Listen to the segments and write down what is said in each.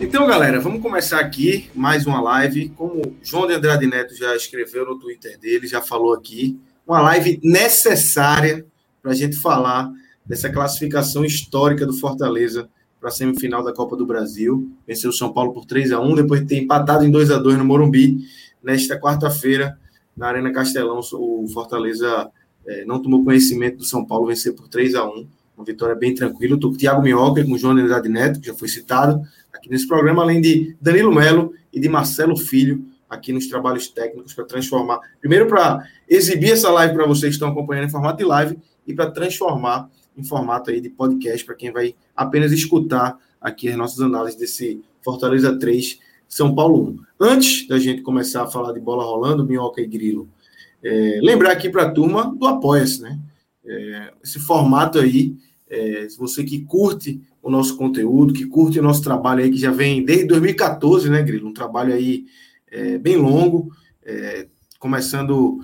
Então, galera, vamos começar aqui mais uma live. Como o João de Andrade Neto já escreveu no Twitter dele, já falou aqui, uma live necessária para a gente falar dessa classificação histórica do Fortaleza para a semifinal da Copa do Brasil. Venceu o São Paulo por 3-1, depois de ter empatado em 2-2 no Morumbi. Nesta quarta-feira, na Arena Castelão, o Fortaleza não tomou conhecimento do São Paulo, vencer por 3-1. Uma vitória bem tranquila. Estou com o Thiago Minhoca e com o João de Andrade Neto, que já foi citado aqui nesse programa, além de Danilo Melo e de Marcelo Filho, aqui nos trabalhos técnicos, para transformar. Primeiro, para exibir essa live para vocês que estão acompanhando em formato de live e para transformar em formato aí de podcast para quem vai apenas escutar aqui as nossas análises desse Fortaleza 3, São Paulo 1. Antes da gente começar a falar de bola rolando, Minhoca e Grilo, lembrar aqui para a turma do Apoia-se, né? Esse formato aí, você que curte o nosso conteúdo, que curte o nosso trabalho aí, que já vem desde 2014, né, Grilo? Um trabalho aí bem longo, começando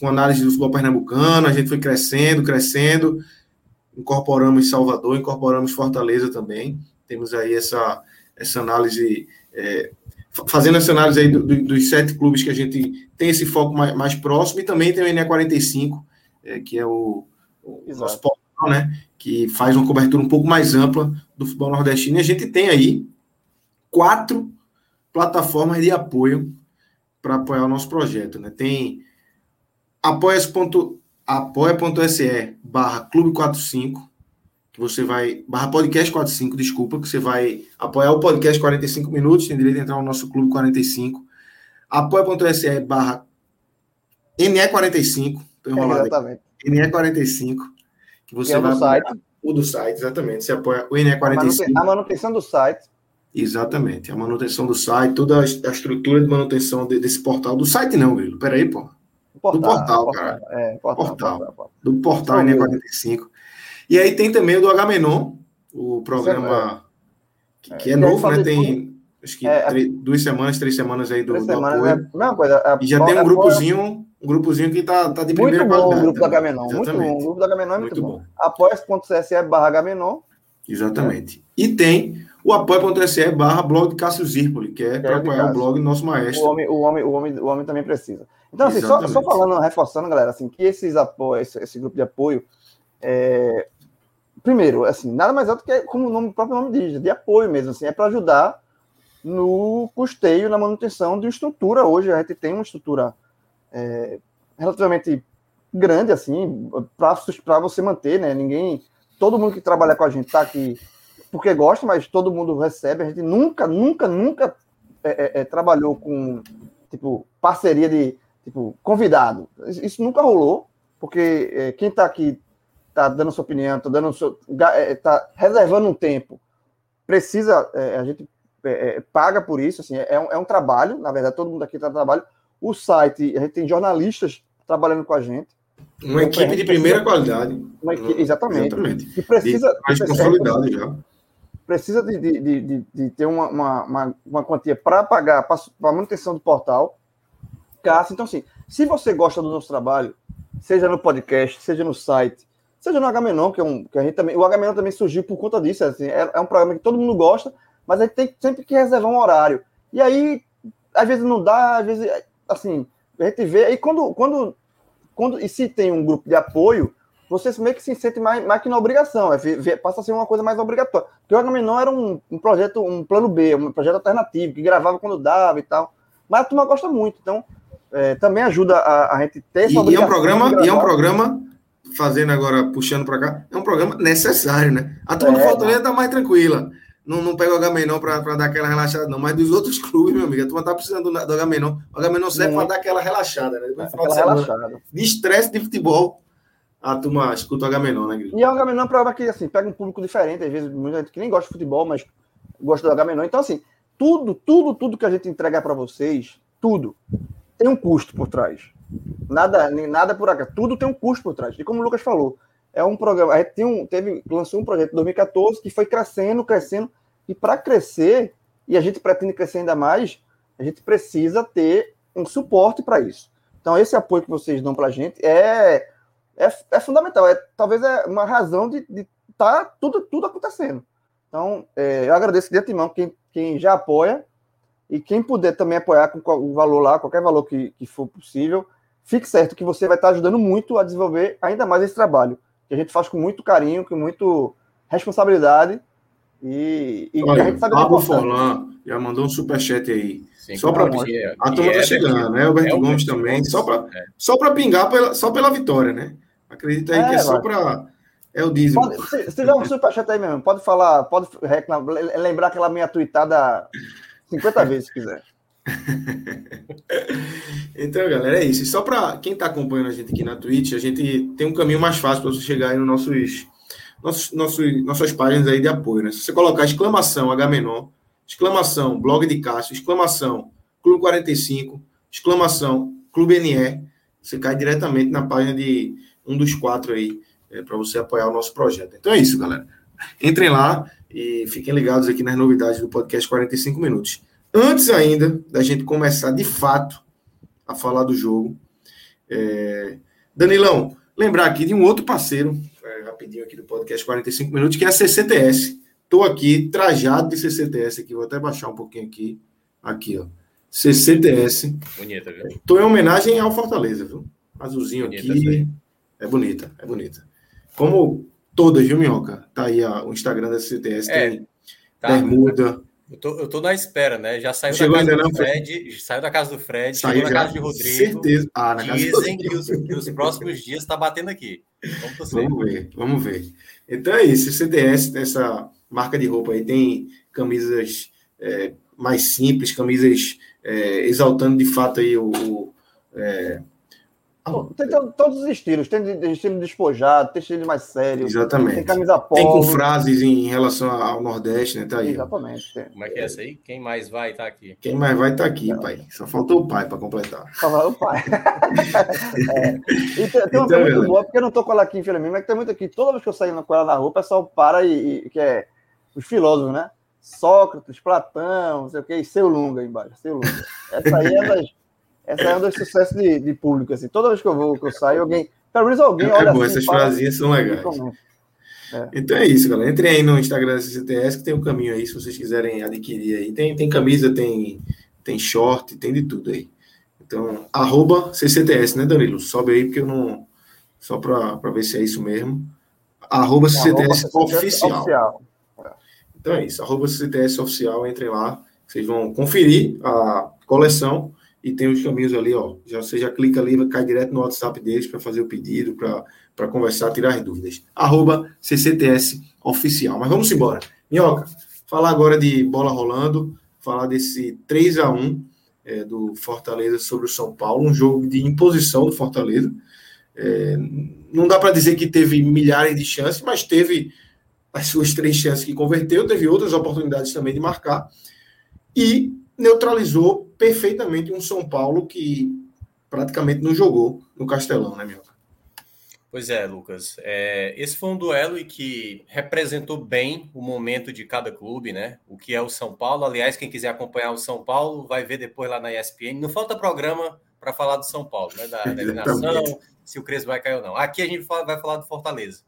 com análise do futebol pernambucano. A gente foi crescendo, incorporamos Salvador, incorporamos Fortaleza também, temos aí essa análise, fazendo essa análise aí dos 7 clubes que a gente tem esse foco mais próximo, e também tem o NE45, que é o nosso portal, né, que faz uma cobertura um pouco mais ampla do futebol nordestino, e a gente tem aí 4 plataformas de apoio para apoiar o nosso projeto, né? Tem apoia.se/clube45, que você vai, /podcast45, desculpa, que você vai apoiar o podcast 45 minutos, tem direito a entrar no nosso clube 45, apoia.se/NE45, exatamente. NE45, que você vai apoiar o do site, exatamente, você apoia o NE45. A manutenção do site. Exatamente, a manutenção do site, toda a estrutura de manutenção desse portal. Do site não, Grilo, peraí, pô. Do portal NE45. E aí tem também o do Agamenon, o programa que é novo, né? Tem acho que 2 semanas, 3 semanas aí do apoio. Mesma coisa, e já tem um grupozinho que tá de primeira qualidade. Muito bom o grupo do Agamenon, muito bom. O grupo do Agamenon é muito bom. Apoia.se/Agamenon. Exatamente. E tem o apoia.se/blog Cássio Zirpoli, que é para apoiar o blog do nosso maestro. O homem também precisa. Então, assim, só falando, reforçando, galera, assim, que esses apoios, esse grupo de apoio, primeiro, assim, nada mais alto que, como o próprio nome diz, de apoio mesmo, assim, é para ajudar no custeio, na manutenção de estrutura. Hoje a gente tem uma estrutura relativamente grande, assim, para você manter, né? Todo mundo que trabalha com a gente está aqui porque gosta, mas todo mundo recebe. A gente nunca trabalhou com, tipo, parceria de, tipo, convidado. Isso nunca rolou, porque quem está aqui está dando sua opinião, está reservando um tempo. Precisa, a gente paga por isso, assim, é um trabalho, na verdade, todo mundo aqui está no trabalho. O site, a gente tem jornalistas trabalhando com a gente. Uma equipe de primeira qualidade. Exatamente. Que precisa mais consolidada já. Precisa de ter uma quantia para pagar, para manutenção do portal. Então, assim, se você gosta do nosso trabalho, seja no podcast, seja no site, seja no Agamenon, que a gente também. O Agamenon também surgiu por conta disso. Assim, é um programa que todo mundo gosta, mas a gente tem sempre que reservar um horário. E aí, às vezes não dá, às vezes, assim, a gente vê. Aí quando e se tem um grupo de apoio, você meio que se sente mais que na obrigação, passa a ser uma coisa mais obrigatória. Porque o Agamenon era um projeto, um plano B, um projeto alternativo, que gravava quando dava e tal. Mas a turma gosta muito, então também ajuda a gente ter essa obrigação. E é um programa fazendo agora, puxando para cá, é um programa necessário, né? A turma do Fortaleza tá mais tranquila. Não pega o Agamenon para dar aquela relaxada, não. Mas dos outros clubes, meu amigo, a turma tá precisando do Agamenon. O Agamenon serve para dar aquela relaxada, né? De estresse de futebol, a turma escuta o Agamenon, né, Guilherme? E o Agamenon é uma prova que, assim, pega um público diferente. Às vezes, muita gente que nem gosta de futebol, mas gosta do Agamenon. Então, assim, tudo que a gente entrega para vocês, tudo, tem um custo por trás. Nada por acaso. Tudo tem um custo por trás. E como o Lucas falou, é um programa. A gente lançou um projeto em 2014 que foi crescendo. E para crescer, e a gente pretende crescer ainda mais, a gente precisa ter um suporte para isso. Então, esse apoio que vocês dão para a gente é fundamental. Talvez é uma razão de estar tudo acontecendo. Então, eu agradeço de antemão quem já apoia e quem puder também apoiar com o valor lá, qualquer valor que for possível. Fique certo que você vai estar ajudando muito a desenvolver ainda mais esse trabalho, que a gente faz com muito carinho, com muita responsabilidade. E olha, a gente sabe o Pablo Forlan já mandou um superchat aí. Sim, só para a turma tá chegando, né? O Berto Gomes também. Só para pingar, só pela vitória, né? Acredita aí que é só para... É o dízimo. Você dá um superchat aí mesmo. Pode falar, pode lembrar aquela minha tweetada 50 vezes, se quiser. Então, galera, é isso. E só para quem está acompanhando a gente aqui na Twitch, a gente tem um caminho mais fácil para você chegar aí nos nossas páginas aí de apoio, né? Se você colocar exclamação Agamenon, exclamação blog de Cássio, exclamação Clube 45, exclamação Clube NE, você cai diretamente na página de um dos 4 aí, para você apoiar o nosso projeto. Então é isso, galera. Entrem lá e fiquem ligados aqui nas novidades do podcast 45 Minutos. Antes ainda da gente começar, de fato, a falar do jogo, Danilão, lembrar aqui de um outro parceiro, rapidinho aqui do podcast 45 Minutos, que é a CCTS. Estou aqui, trajado de CCTS aqui, vou até baixar um pouquinho aqui. Aqui, ó. CCTS. Bonita, viu? Estou em homenagem ao Fortaleza, viu? Azulzinho bonita aqui. Sim. É bonita. Como todas, viu, Minhoca? Tá aí o Instagram da CCTS, tem bermuda... Tá. Eu tô na espera, né? Já saiu da casa do Fred, saiu na casa de Rodrigo. Certeza. Na casa do Rodrigo. Dizem que os próximos dias está batendo aqui. Vamos ver. Então é isso. CDS, essa marca de roupa aí, tem camisas mais simples, camisas exaltando de fato aí tem todos os estilos, tem estilo despojado, tem estilo mais sério. Exatamente. Tem camisa polo. Tem com frases em relação ao Nordeste, né? Tá aí. Exatamente. Ó. Como é que é essa aí? Quem mais vai tá aqui? Quem mais vai tá aqui, pai. Só faltou o pai para completar. Só faltou o pai. E tem uma coisa muito boa, porque eu não tô com ela aqui, infelizmente, mas tem muito aqui. Toda vez que eu saio com ela na rua, o pessoal para que é os filósofos, né? Sócrates, Platão, não sei o que, e Seu Lunga aí embaixo. Seu Lunga. Essa aí é das... Essa é um dos sucessos de público, assim. Toda vez que eu saio, alguém... Pelo menos alguém olha assim... Essas frasinhas são legais. Então é isso, galera. Entrem aí no Instagram da CCTS, que tem um caminho aí, se vocês quiserem adquirir aí. Tem camisa, tem short, tem de tudo aí. Então, @CCTS, né, Danilo? Sobe aí, porque eu não... Só para ver se é isso mesmo. @CCTS oficial. Então é isso, @CCTS oficial. Entrem lá, vocês vão conferir a coleção. E tem os caminhos ali, ó. Você já clica ali, cai direto no WhatsApp deles para fazer o pedido, para conversar, tirar as dúvidas. @CCTS oficial. Mas vamos embora. Minhoca, falar agora de bola rolando, falar desse 3-1 do Fortaleza sobre o São Paulo, um jogo de imposição do Fortaleza. Não dá para dizer que teve milhares de chances, mas teve as suas 3 chances que converteu, teve outras oportunidades também de marcar. E neutralizou perfeitamente um São Paulo que praticamente não jogou no Castelão, né, Minhoca? Pois é, Lucas. Esse foi um duelo e que representou bem o momento de cada clube, né? O que é o São Paulo. Aliás, quem quiser acompanhar o São Paulo, vai ver depois lá na ESPN. Não falta programa para falar do São Paulo, né? Da eliminação, se o Crespo vai cair ou não. Aqui a gente vai falar do Fortaleza.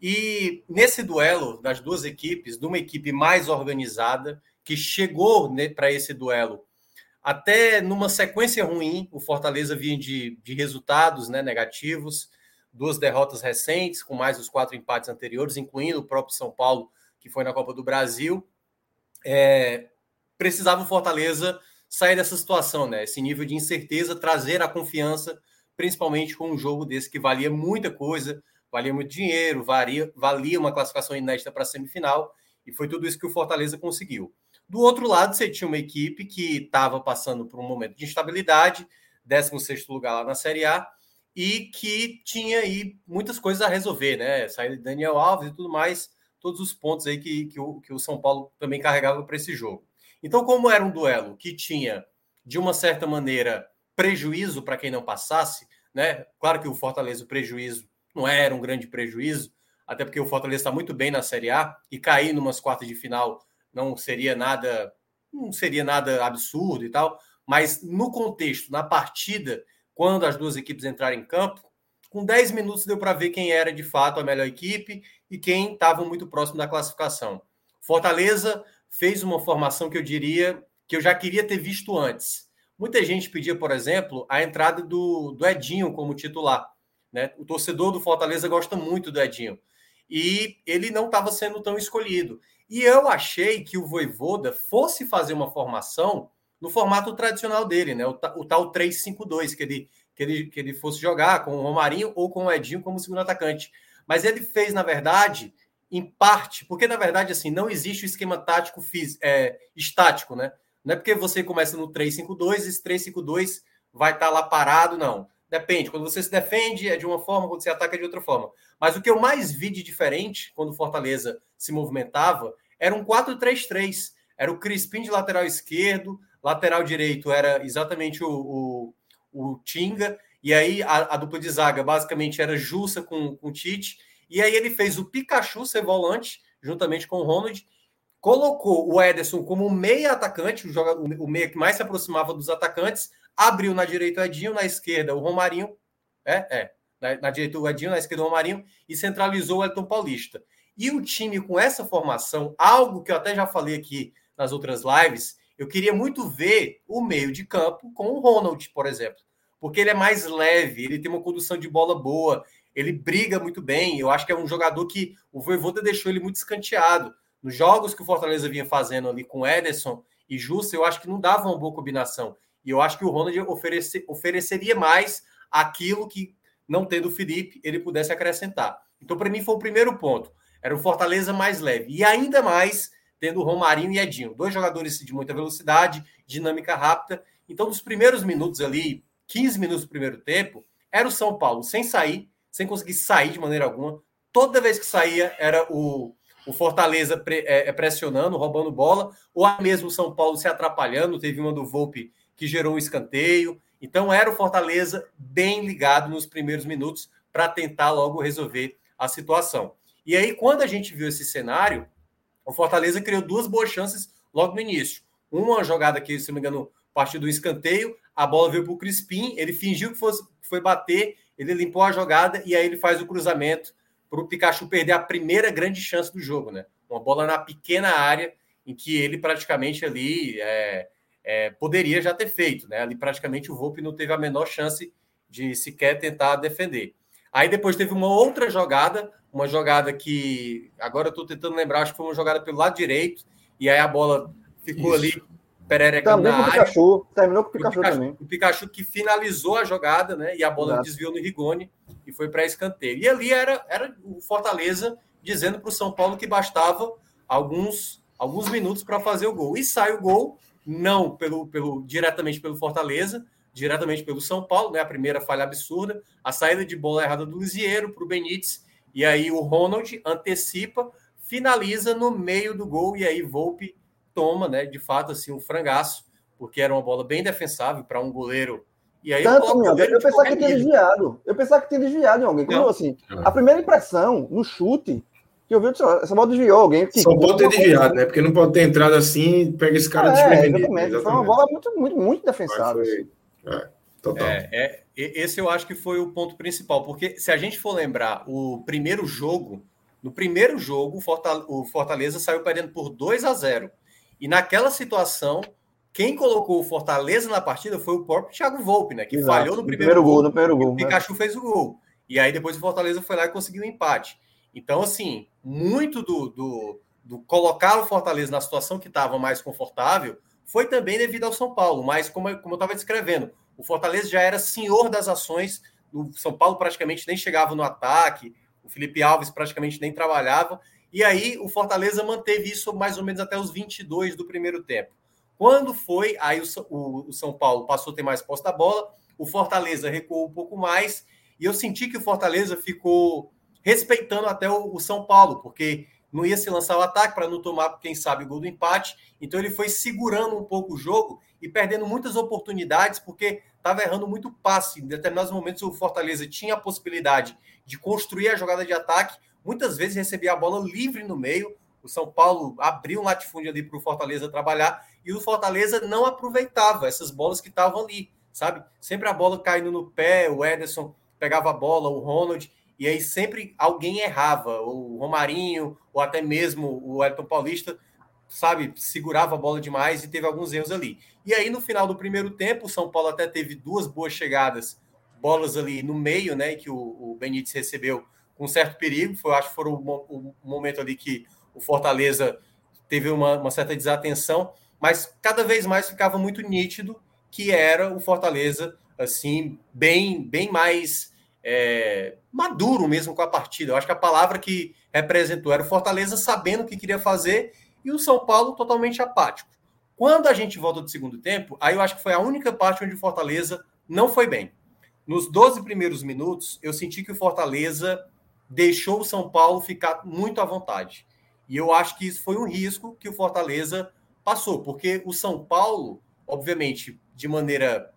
E nesse duelo das duas equipes, de uma equipe mais organizada, que chegou, né, para esse duelo até numa sequência ruim. O Fortaleza vinha de resultados, né, negativos, 2 derrotas recentes, com mais os 4 empates anteriores, incluindo o próprio São Paulo, que foi na Copa do Brasil. Precisava o Fortaleza sair dessa situação, né, esse nível de incerteza, trazer a confiança, principalmente com um jogo desse que valia muita coisa valia muito dinheiro, valia uma classificação inédita para a semifinal, e foi tudo isso que o Fortaleza conseguiu. Do outro lado, você tinha uma equipe que estava passando por um momento de instabilidade, 16º lugar lá na Série A, e que tinha aí muitas coisas a resolver, né? Saída de Daniel Alves e tudo mais, todos os pontos aí que o São Paulo também carregava para esse jogo. Então, como era um duelo que tinha, de uma certa maneira, prejuízo para quem não passasse, né? Claro que o Fortaleza, o prejuízo não era um grande prejuízo, até porque o Fortaleza está muito bem na Série A e cair numas quartas de final não seria nada absurdo e tal, mas no contexto, na partida, quando as duas equipes entraram em campo, com 10 minutos deu para ver quem era de fato a melhor equipe e quem estava muito próximo da classificação. Fortaleza fez uma formação que eu diria que eu já queria ter visto antes. Muita gente pedia, por exemplo, a entrada do Edinho como titular, né? O torcedor do Fortaleza gosta muito do Edinho e ele não estava sendo tão escolhido. E eu achei que o Vojvoda fosse fazer uma formação no formato tradicional dele, né? O tal 3-5-2, que ele fosse jogar com o Romarinho ou com o Edinho como segundo atacante. Mas ele fez, na verdade, em parte, porque, na verdade, assim, não existe o esquema tático estático, né? Não é porque você começa no 3-5-2, esse 3-5-2 vai estar lá parado, não. Depende, quando você se defende é de uma forma, quando você ataca é de outra forma. Mas o que eu mais vi de diferente, quando o Fortaleza se movimentava, era um 4-3-3. Era o Crispim de lateral esquerdo, lateral direito era exatamente o Tinga, e aí a dupla de zaga basicamente era Jussa com o Tite, e aí ele fez o Pikachu ser volante, juntamente com o Ronald, colocou o Ederson como meia atacante, o meia que mais se aproximava dos atacantes, abriu na direita o Edinho, na esquerda o Romarinho, na direita o Edinho, na esquerda o Romarinho, e centralizou o Elton Paulista. E o time com essa formação, algo que eu até já falei aqui nas outras lives, eu queria muito ver o meio de campo com o Ronald, por exemplo, porque ele é mais leve, ele tem uma condução de bola boa, ele briga muito bem, eu acho que é um jogador que o Vojvoda deixou ele muito escanteado. Nos jogos que o Fortaleza vinha fazendo ali com Ederson e Jussa, eu acho que não dava uma boa combinação, e eu acho que o Ronald ofereceria mais aquilo que, não tendo o Felipe, ele pudesse acrescentar. Então, para mim, foi o primeiro ponto. Era o Fortaleza mais leve. E ainda mais tendo Romarinho e Edinho. Dois jogadores de muita velocidade, dinâmica rápida. Então, nos primeiros minutos ali, 15 minutos do primeiro tempo, era o São Paulo sem conseguir sair de maneira alguma. Toda vez que saía, era o Fortaleza pressionando, roubando bola. Ou mesmo o São Paulo se atrapalhando. Teve uma do Volpi que gerou um escanteio. Então, era o Fortaleza bem ligado nos primeiros minutos para tentar logo resolver a situação. E aí, quando a gente viu esse cenário, o Fortaleza criou duas boas chances logo no início. Uma jogada que, se não me engano, partiu do escanteio, a bola veio para o Crispim, ele fingiu que foi bater, ele limpou a jogada e aí ele faz o cruzamento para o Pikachu perder a primeira grande chance do jogo, né? Uma bola na pequena área em que ele praticamente ali poderia já ter feito, né? Ali praticamente o Volpi não teve a menor chance de sequer tentar defender. Aí depois teve uma outra jogada, uma jogada que agora eu estou tentando lembrar, acho que foi uma jogada pelo lado direito, e aí a bola ficou ali, pererecando na área. Terminou com o Pikachu também. O Pikachu que finalizou a jogada, né? E a bola desviou no Rigoni e foi para escanteio. E ali era o Fortaleza dizendo para o São Paulo que bastava alguns minutos para fazer o gol. E sai o gol, não diretamente pelo Fortaleza, diretamente pelo São Paulo, né? A primeira falha absurda, a saída de bola errada do Luziero para o Benítez, e aí o Ronald antecipa, finaliza no meio do gol, e aí Volpi toma, né? De fato, assim, um frangaço, porque era uma bola bem defensável para um goleiro. E aí eu pensava que tinha desviado. Eu pensava que tinha desviado em alguém. Como assim? A primeira impressão, no chute, que eu vi, essa bola desviou alguém. Só pode ter desviado, né? Porque não pode ter entrado assim, pega esse cara desprevenido. Exatamente. Foi uma bola muito, muito, muito defensável. Total. Esse eu acho que foi o ponto principal, porque se a gente for lembrar no primeiro jogo o Fortaleza saiu perdendo por 2-0, e naquela situação quem colocou o Fortaleza na partida foi o próprio Thiago Volpi, né, que exato, falhou no primeiro gol, o Pikachu fez o gol, e aí depois o Fortaleza foi lá e conseguiu um empate. Então, assim, muito do colocar o Fortaleza na situação que estava mais confortável foi também devido ao São Paulo, mas como eu estava descrevendo, o Fortaleza já era senhor das ações, o São Paulo praticamente nem chegava no ataque, o Felipe Alves praticamente nem trabalhava, e aí o Fortaleza manteve isso mais ou menos até os 22 do primeiro tempo. Quando foi, aí o São Paulo passou a ter mais posse da bola, o Fortaleza recuou um pouco mais, e eu senti que o Fortaleza ficou respeitando até o São Paulo, porque não ia se lançar o ataque para não tomar, quem sabe, o gol do empate, então ele foi segurando um pouco o jogo e perdendo muitas oportunidades, porque estava errando muito passe. Em determinados momentos o Fortaleza tinha a possibilidade de construir a jogada de ataque, muitas vezes recebia a bola livre no meio, o São Paulo abriu um latifúndio ali para o Fortaleza trabalhar, e o Fortaleza não aproveitava essas bolas que estavam ali, sabe? Sempre a bola caindo no pé, o Ederson pegava a bola, o Ronald, e aí sempre alguém errava, o Romarinho, ou até mesmo o Elton Paulista, sabe, segurava a bola demais e teve alguns erros ali. E aí no final do primeiro tempo, o São Paulo até teve duas boas chegadas, bolas ali no meio, né, que o Benítez recebeu com certo perigo, foi, acho que foi o momento ali que o Fortaleza teve uma certa desatenção, mas cada vez mais ficava muito nítido que era o Fortaleza, assim, bem mais maduro mesmo com a partida. Eu acho que a palavra que representou era o Fortaleza sabendo o que queria fazer e o São Paulo totalmente apático. Quando a gente volta do segundo tempo, aí eu acho que foi a única parte onde o Fortaleza não foi bem. Nos 12 primeiros minutos, eu senti que o Fortaleza deixou o São Paulo ficar muito à vontade. E eu acho que isso foi um risco que o Fortaleza passou, porque o São Paulo, obviamente, de maneira,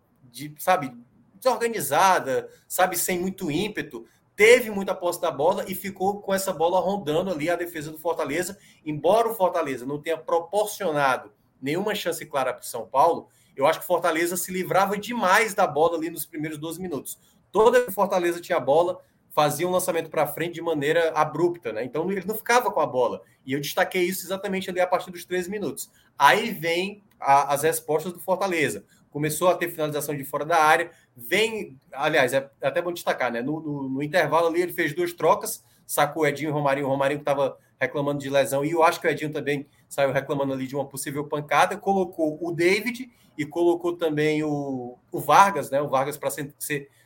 sabe, desorganizada, sabe, sem muito ímpeto, teve muita posse da bola e ficou com essa bola rondando ali a defesa do Fortaleza. Embora o Fortaleza não tenha proporcionado nenhuma chance clara para o São Paulo, eu acho que o Fortaleza se livrava demais da bola ali nos primeiros 12 minutos. Toda o Fortaleza tinha a bola, fazia um lançamento para frente de maneira abrupta, né? Então ele não ficava com a bola. E eu destaquei isso exatamente ali a partir dos 13 minutos. Aí vem as respostas do Fortaleza. Começou a ter finalização de fora da área, vem, aliás, é até bom destacar, né? No intervalo ali ele fez duas trocas, sacou o Edinho e o Romarinho que estava reclamando de lesão, e eu acho que o Edinho também saiu reclamando ali de uma possível pancada, colocou o David e colocou também o Vargas, né? O Vargas para ser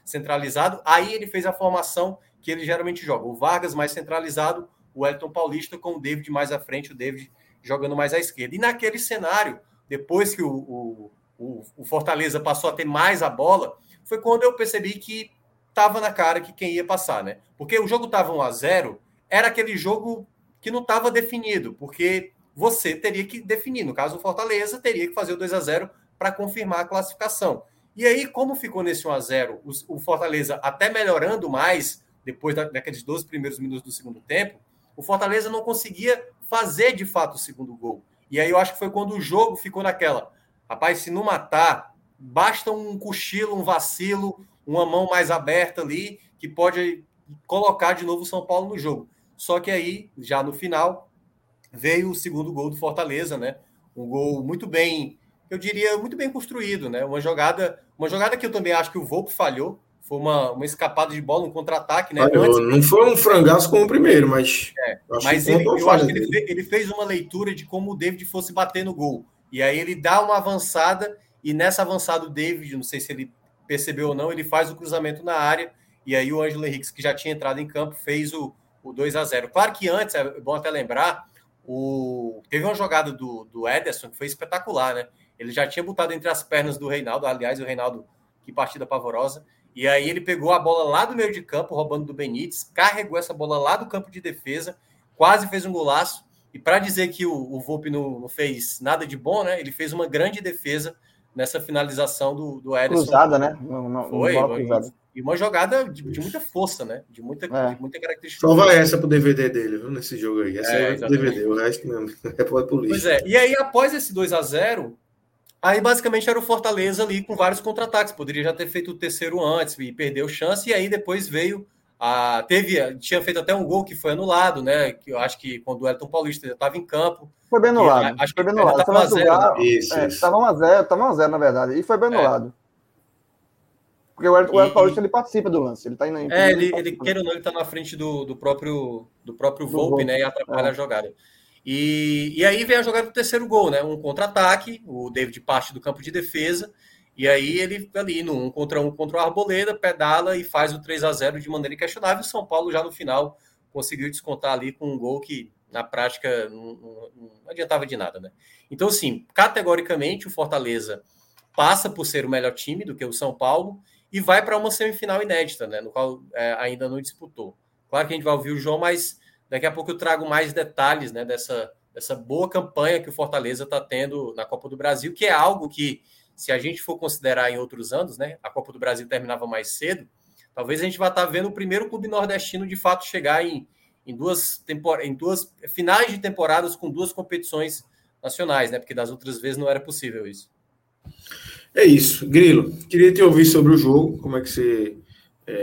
centralizado. Aí ele fez a formação que ele geralmente joga. O Vargas mais centralizado, o Elton Paulista com o David mais à frente, o David jogando mais à esquerda. E naquele cenário, depois que o Fortaleza passou a ter mais a bola, foi quando eu percebi que estava na cara que quem ia passar, né? Porque o jogo estava 1-0, era aquele jogo que não estava definido, porque você teria que definir. No caso, o Fortaleza teria que fazer o 2-0 para confirmar a classificação. E aí, como ficou nesse 1-0, o Fortaleza até melhorando mais, depois daqueles 12 primeiros minutos do segundo tempo, o Fortaleza não conseguia fazer, de fato, o segundo gol. E aí eu acho que foi quando o jogo ficou naquela. Rapaz, se não matar, basta um cochilo, um vacilo, uma mão mais aberta ali, que pode colocar de novo o São Paulo no jogo. Só que aí, já no final, veio o segundo gol do Fortaleza, né? Um gol muito bem, eu diria, muito bem construído, né? Uma jogada que eu também acho que o Volpe falhou, foi uma escapada de bola, um contra-ataque, né? Não foi um frangaço como o primeiro, mas... Eu acho que ele fez uma leitura de como o David fosse bater no gol. E aí ele dá uma avançada, e nessa avançada o David, não sei se ele percebeu ou não, ele faz o cruzamento na área, e aí o Ângelo Henrique, que já tinha entrado em campo, fez o 2-0. Claro que antes, é bom até lembrar, teve uma jogada do Ederson, que foi espetacular, né? Ele já tinha botado entre as pernas do Reinaldo, aliás, o Reinaldo, que partida pavorosa, e aí ele pegou a bola lá do meio de campo, roubando do Benítez, carregou essa bola lá do campo de defesa, quase fez um golaço. E para dizer que o Volpe não fez nada de bom, né? Ele fez uma grande defesa nessa finalização do Ederson. Cruzada, né? Foi cruzada. E uma jogada de muita força, né? De muita característica. Só vai essa pro DVD dele, viu? Nesse jogo aí. Essa é pro DVD, o resto não. É pro lixo. Pois é. E aí, após esse 2-0, aí basicamente era o Fortaleza ali com vários contra-ataques. Poderia já ter feito o terceiro antes e perdeu chance. E aí depois veio... tinha feito até um gol que foi anulado, né? Que eu acho que quando o Elton Paulista já estava em campo. Foi bem anulado. Acho que foi bem anulado. Estava 1-0, na verdade. E foi bem anulado. Porque o Elton Paulista ele participa do lance. Ele tá indo ele queira ou não, ele está na frente do próprio Volpe, né? E atrapalha a jogada. E aí vem a jogada do terceiro gol, né? Um contra-ataque, o David parte do campo de defesa. E aí ele ali no 1 contra 1 contra o Arboleda, pedala e faz o 3-0 de maneira inquestionável. O São Paulo já no final conseguiu descontar ali com um gol que, na prática, não adiantava de nada, né? Então, assim, categoricamente, o Fortaleza passa por ser o melhor time do que o São Paulo e vai para uma semifinal inédita, né? No qual ainda não disputou. Claro que a gente vai ouvir o João, mas daqui a pouco eu trago mais detalhes, né, dessa boa campanha que o Fortaleza está tendo na Copa do Brasil, que é algo que, se a gente for considerar em outros anos, né, a Copa do Brasil terminava mais cedo, talvez a gente vá estar vendo o primeiro clube nordestino de fato chegar em duas finais de temporadas com duas competições nacionais, né, porque das outras vezes não era possível isso. É isso. Grilo, queria te ouvir sobre o jogo, como é que você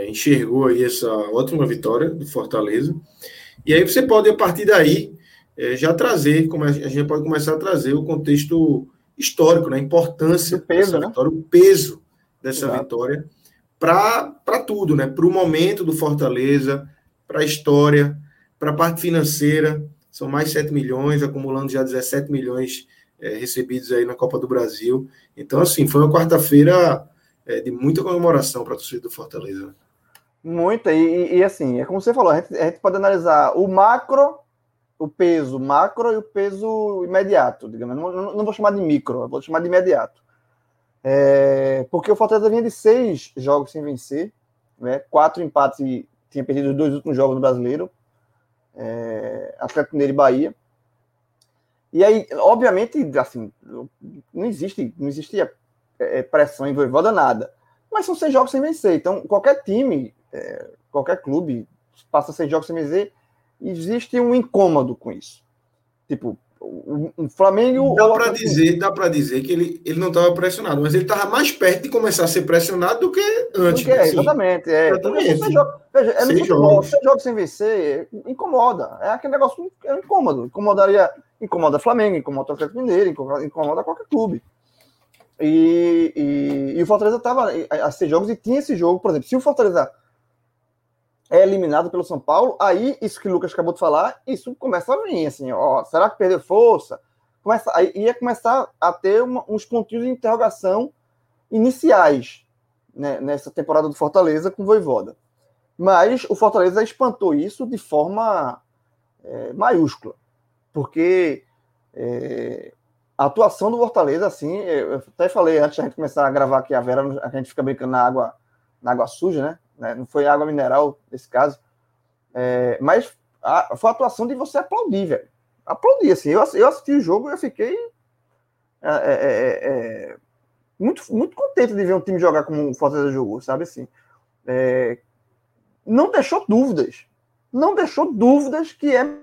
enxergou aí essa ótima vitória do Fortaleza, e aí você pode, a partir daí, já trazer, a gente pode começar a trazer o contexto histórico, né? A importância dessa vitória, o peso dessa vitória para tudo, né? Para o momento do Fortaleza, para a história, para a parte financeira, são mais 7 milhões, acumulando já 17 milhões recebidos aí na Copa do Brasil. Então, assim, foi uma quarta-feira de muita comemoração para a torcida do Fortaleza. Muita, e assim, é como você falou, a gente pode analisar o macro, o peso macro e o peso imediato, digamos. Não vou chamar de micro, vou chamar de imediato. Porque o Fortaleza vinha de 6 jogos sem vencer, né? 4 empates e tinha perdido os 2 últimos jogos no Brasileiro, Atlético Mineiro e Bahia. E aí, obviamente, assim, não existia pressão em Voivoda, nada. Mas são 6 jogos sem vencer. Então, qualquer time, qualquer clube, passa 6 jogos sem vencer, existe um incômodo com isso. Tipo, o Flamengo... Dá para dizer que ele não estava pressionado, mas ele estava mais perto de começar a ser pressionado do que antes. Exatamente. Seis jogos sem vencer incomoda. É aquele negócio que é incômodo. Incomoda Flamengo, incomoda o Atlético Mineiro, incomoda qualquer clube. E o Fortaleza estava a 6 jogos e tinha esse jogo. Por exemplo, se o Fortaleza é eliminado pelo São Paulo, aí isso que o Lucas acabou de falar, isso começa a vir, assim, ó, será que perdeu força? Aí ia começar a ter uns pontinhos de interrogação iniciais, né, nessa temporada do Fortaleza com o Voivoda. Mas o Fortaleza espantou isso de forma maiúscula, porque a atuação do Fortaleza, assim, eu até falei antes da gente começar a gravar aqui, a Vera, a gente fica brincando na água suja, né? Não foi água mineral nesse caso, mas foi a atuação de você aplaudir, velho. Aplaudir, assim. Eu assisti o jogo e eu fiquei muito, muito contente de ver um time jogar como o Fortaleza jogou, sabe, assim. Não deixou dúvidas. Não deixou dúvidas que é São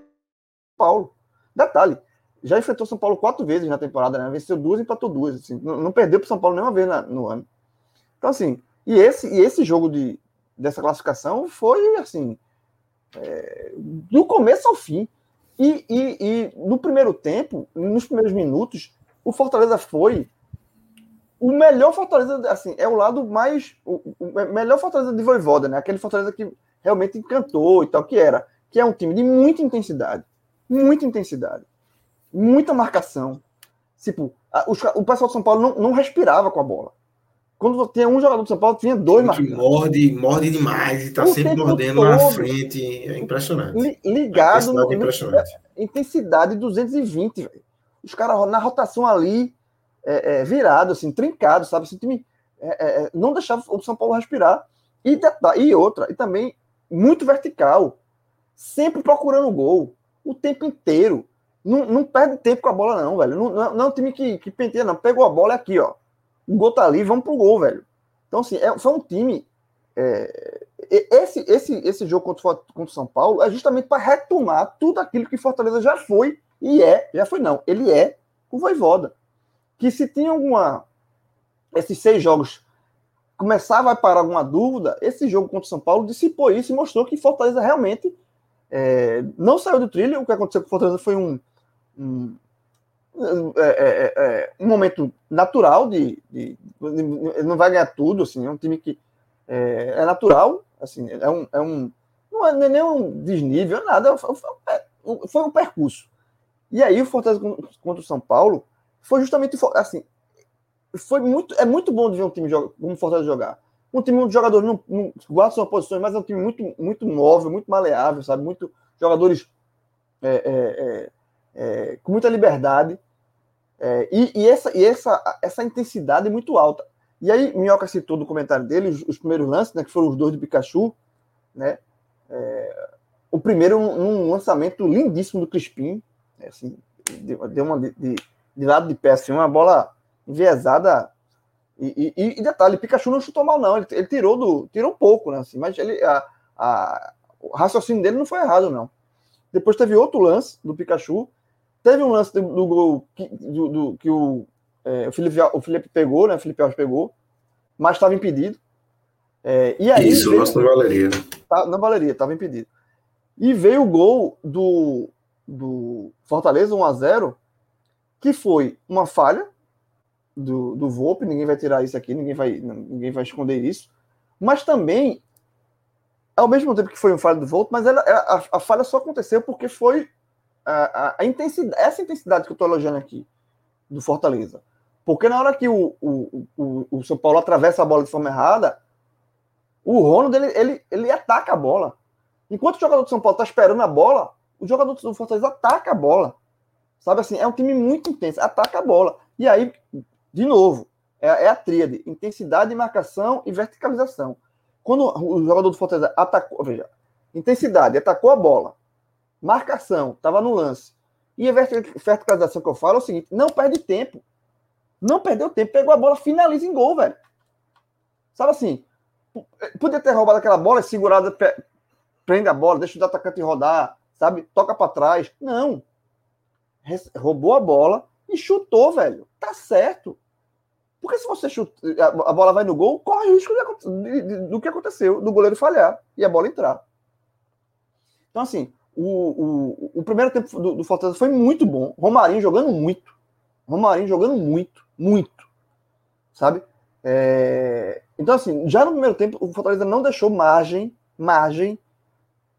Paulo. Detalhe, já enfrentou São Paulo 4 vezes na temporada, né? Venceu 2 e empatou 2. Assim. Não perdeu pro São Paulo nenhuma vez no ano. Então, assim, e esse jogo dessa classificação foi, assim, do começo ao fim. E no primeiro tempo, nos primeiros minutos, o Fortaleza foi o melhor Fortaleza, assim, é o lado mais... O melhor Fortaleza de Voivoda, né? Aquele Fortaleza que realmente encantou e tal, que é um time de muita intensidade. Muita intensidade. Muita marcação. Tipo, o pessoal de São Paulo não respirava com a bola. Quando tinha um jogador do São Paulo, tinha 2 marcando. Morde demais e tá sempre mordendo lá na frente. É impressionante. Ligado. É impressionante. Intensidade 220, velho. Os caras na rotação ali, virado, assim, trincado, sabe? Esse time não deixava o São Paulo respirar. E também muito vertical. Sempre procurando o gol. O tempo inteiro. Não perde tempo com a bola, não, velho. Não é um time que penteia, não. Pegou a bola aqui, ó. O gol tá ali, vamos pro gol, velho. Então, assim, foi um time... Esse jogo contra o São Paulo é justamente para retomar tudo aquilo que Fortaleza já foi ele é o Voivoda. Que se tinha alguma... Esses 6 jogos começava a parar alguma dúvida, esse jogo contra o São Paulo dissipou isso e mostrou que Fortaleza realmente não saiu do trilho. O que aconteceu com Fortaleza foi um momento natural de não vai ganhar tudo, assim, é um time que é natural, assim, não é nem um desnível, nada, foi um percurso. E aí o Fortaleza contra o São Paulo foi justamente, assim, é muito bom de ver um time como o Fortaleza jogar, um time muito jogador, não guarda suas posições, mas é um time muito, muito móvel, muito maleável, sabe? Muito jogadores com muita liberdade. Essa intensidade é muito alta. E aí, Minhoca citou no comentário dele os primeiros lances, né, que foram os dois de Pikachu, né? O primeiro, um lançamento lindíssimo do Crispim, né, assim, deu uma de lado de pé, assim, uma bola enviesada. E detalhe, Pikachu não chutou mal, não. Ele tirou um pouco, né, assim, mas o raciocínio dele não foi errado, não. Depois teve outro lance do Pikachu. Teve um lance do gol que o Felipe pegou, né? O Felipe Alves pegou, mas estava impedido. E aí isso, o lance não valeria. Não valeria, estava impedido. E veio o gol do Fortaleza, 1-0, que foi uma falha do Volpe, ninguém vai tirar isso aqui, ninguém vai esconder isso, mas também, ao mesmo tempo que foi uma falha do Volpe, mas a falha só aconteceu porque foi a intensidade, essa intensidade que eu estou elogiando aqui, do Fortaleza. Porque na hora que o São Paulo atravessa a bola de forma errada, o Ronald ele ataca a bola. Enquanto o jogador do São Paulo está esperando a bola, o jogador do Fortaleza ataca a bola. Sabe assim, é um time muito intenso, ataca a bola. E aí, de novo, é a tríade, intensidade, marcação e verticalização. Quando o jogador do Fortaleza atacou, veja, intensidade, atacou a bola, marcação, estava no lance. E a verticalização que eu falo é o seguinte, não perde tempo. Não perdeu tempo, pegou a bola, finaliza em gol, velho. Sabe assim, podia ter roubado aquela bola, segurada, prende a bola, deixa o atacante rodar, sabe? Toca para trás. Não. Roubou a bola e chutou, velho. Tá certo. Porque se você chuta, a bola vai no gol, corre o risco do que aconteceu, do goleiro falhar e a bola entrar. Então, assim, o primeiro tempo do Fortaleza foi muito bom. Romarinho jogando muito. Sabe? Então, assim, já no primeiro tempo, o Fortaleza não deixou margem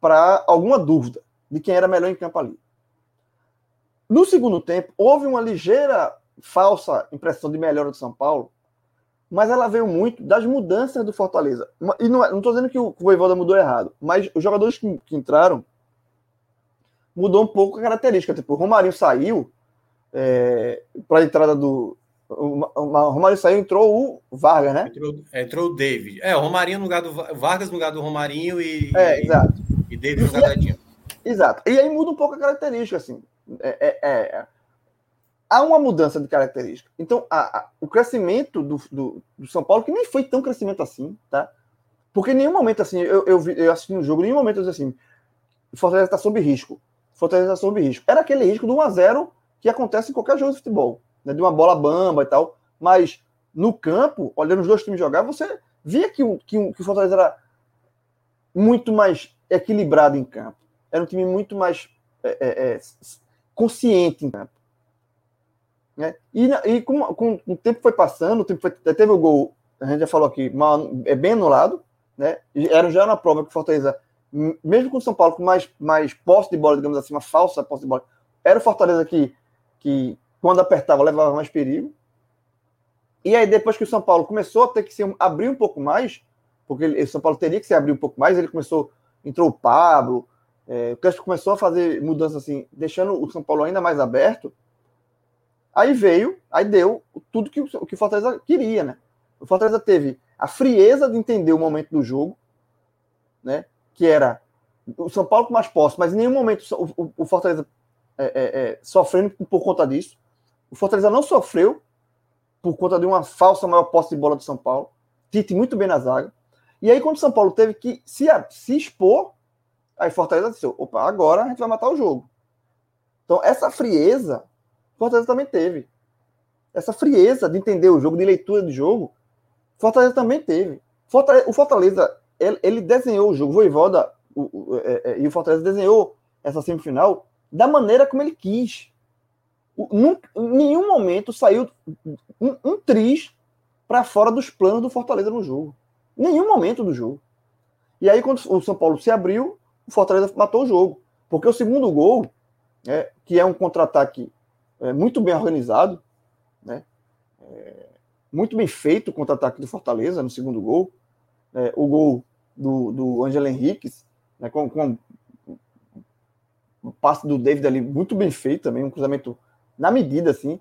para alguma dúvida de quem era melhor em campo ali. No segundo tempo, houve uma ligeira falsa impressão de melhora do São Paulo, mas ela veio muito das mudanças do Fortaleza. E não estou dizendo que o Voivoda mudou errado, mas os jogadores que entraram mudou um pouco a característica. Tipo, o Romarinho saiu para a entrada do... O Romarinho saiu, entrou o Vargas, né? Entrou o David. O Romarinho no lugar do... Vargas no lugar do Romarinho e... exato. E David no lugar do Dinho. Exato. E aí muda um pouco a característica, assim. Há uma mudança de característica. Então, o crescimento do São Paulo, que nem foi tão crescimento assim, tá? Porque em nenhum momento, assim, eu assisti um jogo, em nenhum momento eu disse assim, o Fortaleza está sob risco. Era aquele risco do 1-0 que acontece em qualquer jogo de futebol, né? De uma bola bamba e tal. Mas no campo, olhando os dois times jogar, você via que o Fortaleza era muito mais equilibrado em campo. Era um time muito mais consciente em campo. Né? E com o tempo foi passando, teve o gol, a gente já falou aqui, bem anulado. Né? Já era uma prova que o Fortaleza... Mesmo com o São Paulo com mais posse de bola, digamos assim, uma falsa posse de bola, era o Fortaleza que quando apertava, levava mais perigo. E aí, depois que o São Paulo começou a ter que se abrir um pouco mais, porque o São Paulo teria que se abrir um pouco mais, entrou o Pablo, o Castro começou a fazer mudanças assim, deixando o São Paulo ainda mais aberto. Aí deu tudo que o Fortaleza queria, né? O Fortaleza teve a frieza de entender o momento do jogo, né? Que era o São Paulo com mais posse, mas em nenhum momento o Fortaleza sofrendo por conta disso. O Fortaleza não sofreu por conta de uma falsa maior posse de bola do São Paulo. Tite muito bem na zaga. E aí, quando o São Paulo teve que se expor, aí o Fortaleza disse, opa, agora a gente vai matar o jogo. Então, essa frieza, o Fortaleza também teve. Essa frieza de entender o jogo, de leitura do jogo, o Fortaleza também teve. O Fortaleza... Ele desenhou o jogo, o Voivoda e o Fortaleza desenhou essa semifinal da maneira como ele quis. Em nenhum momento saiu um triz para fora dos planos do Fortaleza no jogo. Nenhum momento do jogo. E aí, quando o São Paulo se abriu, o Fortaleza matou o jogo. Porque o segundo gol, que é um contra-ataque muito bem organizado, né, muito bem feito o contra-ataque do Fortaleza no segundo gol, o gol do Angel Henrique, né, com o passe do David ali, muito bem feito também, um cruzamento na medida, assim.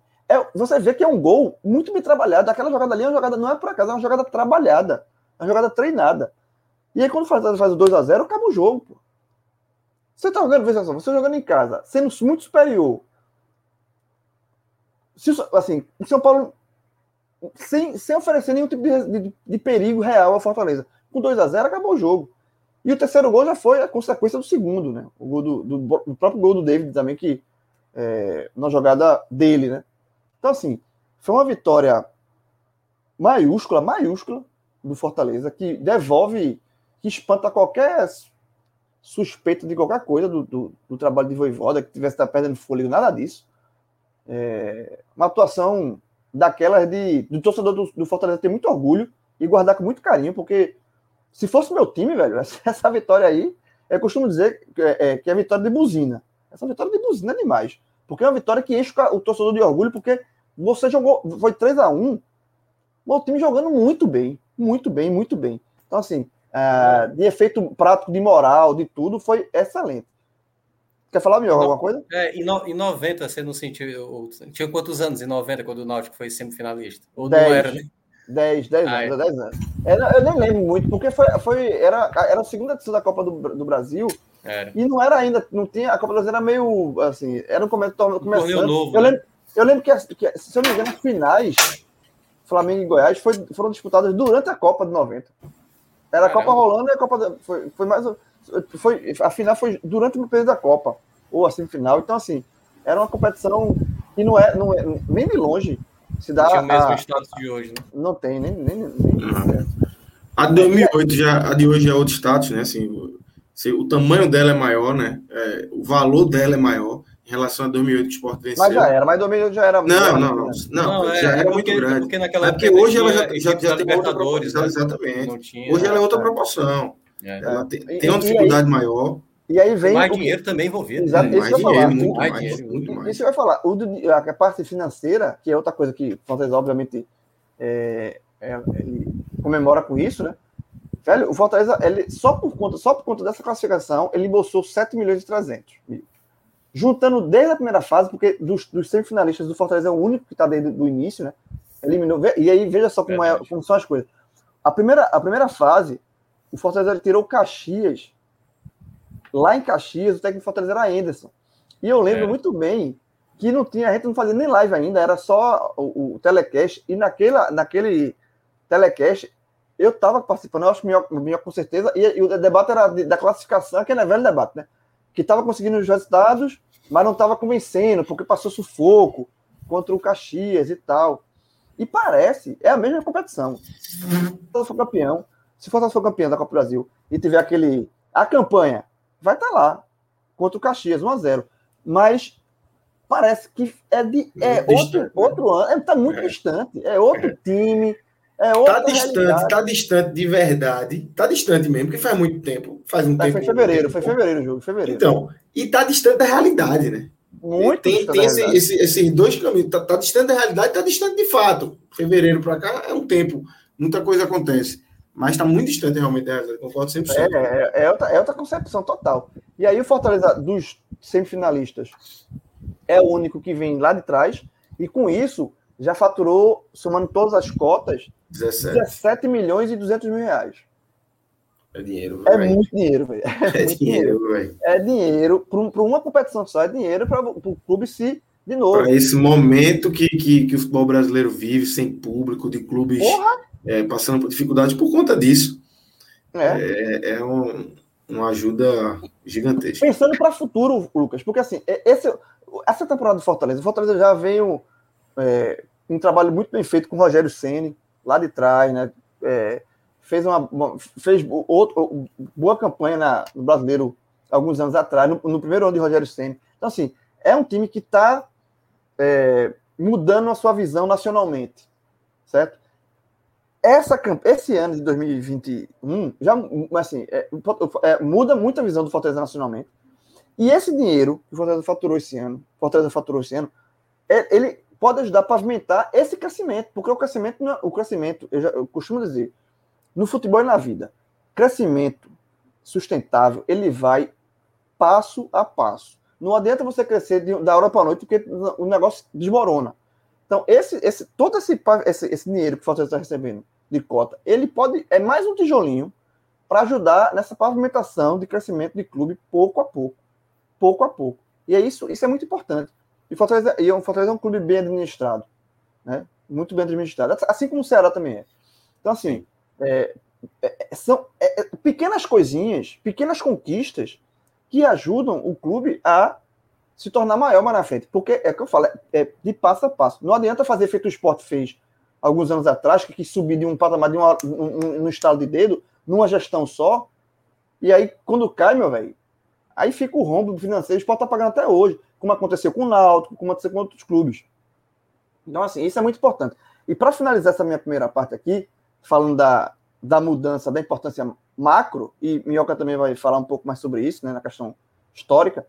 Você vê que é um gol muito bem trabalhado. Aquela jogada ali é uma jogada, não é por acaso, é uma jogada trabalhada, é uma jogada treinada. E aí, quando faz o 2-0, acaba o jogo, pô. Você tá jogando, veja só, você jogando em casa, sendo muito superior. Se, assim, o São Paulo, sem oferecer nenhum tipo de perigo real ao Fortaleza. Com 2-0, acabou o jogo. E o terceiro gol já foi a consequência do segundo, né? O gol do próprio gol do David também, que é uma jogada dele, né? Então, assim, foi uma vitória maiúscula do Fortaleza, que devolve, que espanta qualquer suspeito de qualquer coisa do trabalho de Vojvoda, que tivesse tá perdendo fôlego, nada disso. Uma atuação daquelas do torcedor do Fortaleza ter muito orgulho e guardar com muito carinho, porque se fosse meu time, velho, essa vitória aí, eu costumo dizer que é vitória de buzina. Essa vitória de buzina é demais, porque é uma vitória que enche o torcedor de orgulho, porque você jogou, foi 3-1, o time jogando muito bem. Então, assim, de efeito prático, de moral, de tudo, foi excelente. Quer falar, Minhoca, alguma coisa? Em 90, você não sentiu... Tinha quantos anos em 90, quando o Náutico foi semifinalista? Ou 10, não era, né? 10 anos. Eu nem lembro muito, porque era a segunda edição da Copa do Brasil, e não era ainda... Não tinha, a Copa do Brasil era meio... assim, era um começo novo. Eu lembro que, se eu não me engano, as finais, Flamengo e Goiás, foram disputadas durante a Copa de 90. Era a Copa rolando e a Copa... Foi mais... a final foi durante o período da Copa, ou a semifinal. Então, assim, era uma competição que não é nem de longe se dá. Não tinha o mesmo status de hoje, né? Não tem, nem a de 2008 já, a de hoje é outro status, né? Assim, o tamanho dela é maior, né? O valor dela é maior em relação a 2008 que o Sport venceu. Mas 2008 já era muito grande. Não, já era muito grande. Porque hoje ela já tem outra proporção. Né? Exatamente. Tinha, hoje ela é outra proporção. Ela tem uma dificuldade maior. E aí vem mais dinheiro também envolvido. Exato, né? Isso vai falar. A parte financeira, que é outra coisa que o Fortaleza, obviamente, comemora com isso, né? Velho, o Fortaleza, ele, só por conta dessa classificação, ele embolsou 7.300.000. Juntando desde a primeira fase, porque dos semifinalistas do Fortaleza é o único que está desde do início, né? Eliminou. E aí veja só como são as coisas. A primeira fase. O Fortaleza tirou Caxias. Lá em Caxias, o técnico do Fortaleza era Anderson. E eu lembro muito bem que a gente não fazia nem live ainda, era só o telecast. E naquele telecast, eu estava participando, eu acho que Minhoca com certeza, e o debate era da classificação, que é velho debate, né? Que estava conseguindo os resultados, mas não estava convencendo, porque passou sufoco contra o Caxias e tal. E parece, é a mesma competição. Eu sou campeão. Se Fortaleza for campeão da Copa do Brasil e tiver a campanha, vai estar lá contra o Caxias, 1-0. Mas parece que outro ano, está muito distante, é outro time, é outra realidade. Está distante de verdade, está distante mesmo, porque faz muito tempo, faz um tempo. Foi fevereiro o jogo, fevereiro. Então, e está distante da realidade, né? Muito tem esses dois caminhos, está distante da realidade, está distante de fato. Fevereiro para cá é um tempo, muita coisa acontece. Mas está muito distante realmente, eu concordo 100%. É outra concepção total. E aí o Fortaleza dos semifinalistas é o único que vem lá de trás, e com isso já faturou, somando todas as cotas, 17.200.000 reais. É dinheiro, velho. É muito dinheiro, velho. É dinheiro. Para uma competição só, é dinheiro para o clube se... De novo. Para esse momento que o futebol brasileiro vive, sem público, de clubes... Porra! Passando por dificuldade por conta disso. Uma ajuda gigantesca. Pensando para o futuro, Lucas, porque assim, essa temporada do Fortaleza, o Fortaleza já veio um trabalho muito bem feito com o Rogério Ceni lá de trás, né? Fez boa campanha no Brasileiro alguns anos atrás, no primeiro ano de Rogério Ceni. Então, assim, é um time que está mudando a sua visão nacionalmente, certo? Esse ano de 2021 já, assim, muda muito a visão do Fortaleza nacionalmente. E esse dinheiro que o Fortaleza faturou esse ano, ele pode ajudar a pavimentar esse crescimento, porque o crescimento eu costumo dizer, no futebol e na vida. Crescimento sustentável, ele vai passo a passo. Não adianta você crescer da hora para a noite, porque o negócio desmorona. Então, todo esse dinheiro que o Fortaleza está recebendo de cota, ele pode, é mais um tijolinho para ajudar nessa pavimentação de crescimento de clube pouco a pouco. E é isso é muito importante. E o Fortaleza é um clube bem administrado, né? Muito bem administrado, assim como o Ceará também é. Então, assim, são pequenas coisinhas, pequenas conquistas que ajudam o clube a se tornar maior mais na frente. Porque é o que eu falo, é de passo a passo. Não adianta fazer feito o Sport fez alguns anos atrás, que subir de um patamar num estalo de dedo, numa gestão só, e aí quando cai, meu velho, aí fica o rombo financeiro, o Sport tá pagando até hoje, como aconteceu com o Náutico, como aconteceu com outros clubes. Então, assim, isso é muito importante. E para finalizar essa minha primeira parte aqui, falando da mudança, da importância macro, e Minhoca também vai falar um pouco mais sobre isso, né, na questão histórica,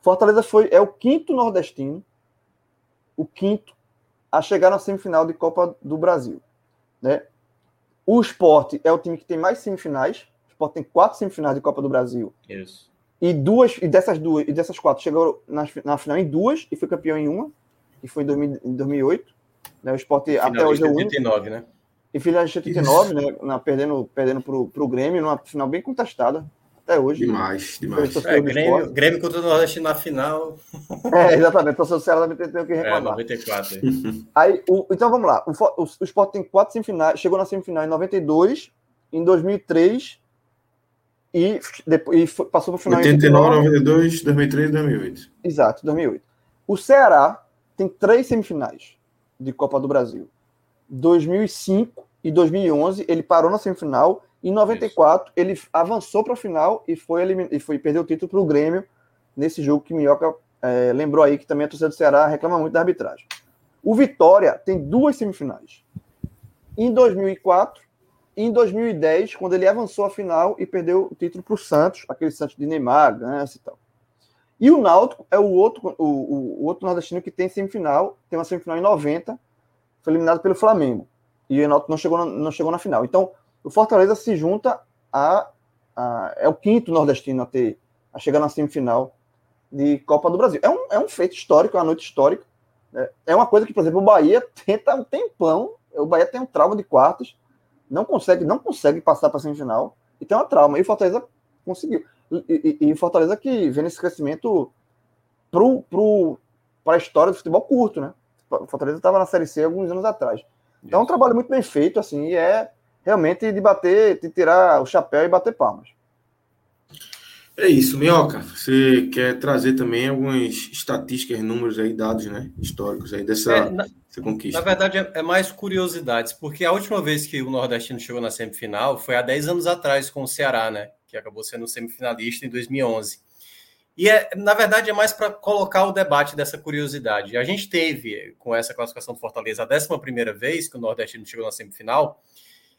Fortaleza é o quinto nordestino, a chegar na semifinal de Copa do Brasil, né? O Sport é o time que tem mais semifinais. O Sport tem 4 semifinais de Copa do Brasil. Isso. E dessas quatro, chegou na final em 2 e foi campeão em 1, que foi em 2008. Né? O Sport até hoje é o único. E finalista de 89, né? Perdendo pro Grêmio, numa final bem contestada até hoje. Demais. Grêmio contra o Nordeste na final. Exatamente. Então, o Ceará também tem o que reclamar. 94. Então, vamos lá. O Sport tem 4 semifinais. Chegou na semifinal em 92, em 2003 e passou para o final em 89, 92, 2003 e 2008. Exato, 2008. O Ceará tem 3 semifinais de Copa do Brasil. 2005 e 2011, ele parou na semifinal. Em 94, isso. Ele avançou para a final e perdeu o título para o Grêmio nesse jogo que Minhoca lembrou aí, que também a torcida do Ceará reclama muito da arbitragem. O Vitória tem 2 semifinais. Em 2004 e em 2010, quando ele avançou a final e perdeu o título para o Santos, aquele Santos de Neymar, Ganso e tal. E o Náutico é o outro nordestino que tem semifinal, tem uma semifinal em 90, foi eliminado pelo Flamengo. E o Náutico não chegou na final. Então, o Fortaleza se junta é o quinto nordestino a chegar na semifinal de Copa do Brasil. É um feito histórico, é uma noite histórica. Né? É uma coisa que, por exemplo, o Bahia tenta um tempão. O Bahia tem um trauma de quartas, não consegue passar para a semifinal e tem uma trauma. E o Fortaleza conseguiu. E o Fortaleza que vem nesse crescimento para a história do futebol curto, né? O Fortaleza estava na Série C alguns anos atrás. Então é um trabalho muito bem feito, assim, e realmente de tirar o chapéu e bater palmas. É isso, Minhoca. Você quer trazer também algumas estatísticas, números aí, dados, né, históricos aí dessa conquista? Na verdade, é mais curiosidades, porque a última vez que o nordestino chegou na semifinal foi há 10 anos atrás com o Ceará, né, que acabou sendo semifinalista em 2011. E, na verdade, é mais para colocar o debate dessa curiosidade. A gente teve, com essa classificação do Fortaleza, a 11ª vez que o nordestino chegou na semifinal.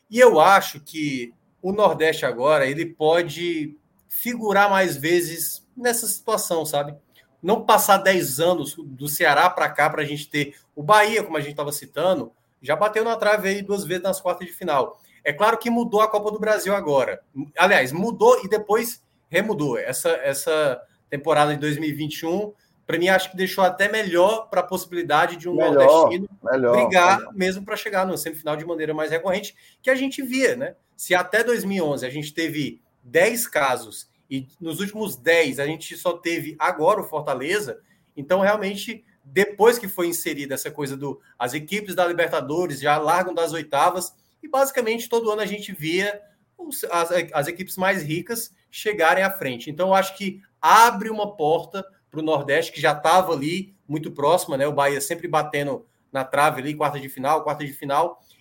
E eu acho que o Nordeste agora, ele pode figurar mais vezes nessa situação, sabe? Não passar 10 anos do Ceará para cá para a gente ter o Bahia, como a gente estava citando, já bateu na trave aí 2 vezes nas quartas de final. É claro que mudou a Copa do Brasil agora. Aliás, mudou e depois remudou. Essa temporada de 2021, para mim, acho que deixou até melhor para a possibilidade de um nordestino brigar mesmo para chegar no semifinal de maneira mais recorrente, que a gente via, né? Se até 2011 a gente teve 10 casos e nos últimos 10 a gente só teve agora o Fortaleza, então realmente depois que foi inserida essa coisa as equipes da Libertadores já largam das oitavas e basicamente todo ano a gente via as equipes mais ricas chegarem à frente. Então eu acho que abre uma porta para o Nordeste, que já estava ali muito próxima, né? O Bahia sempre batendo na trave ali, quarta de final.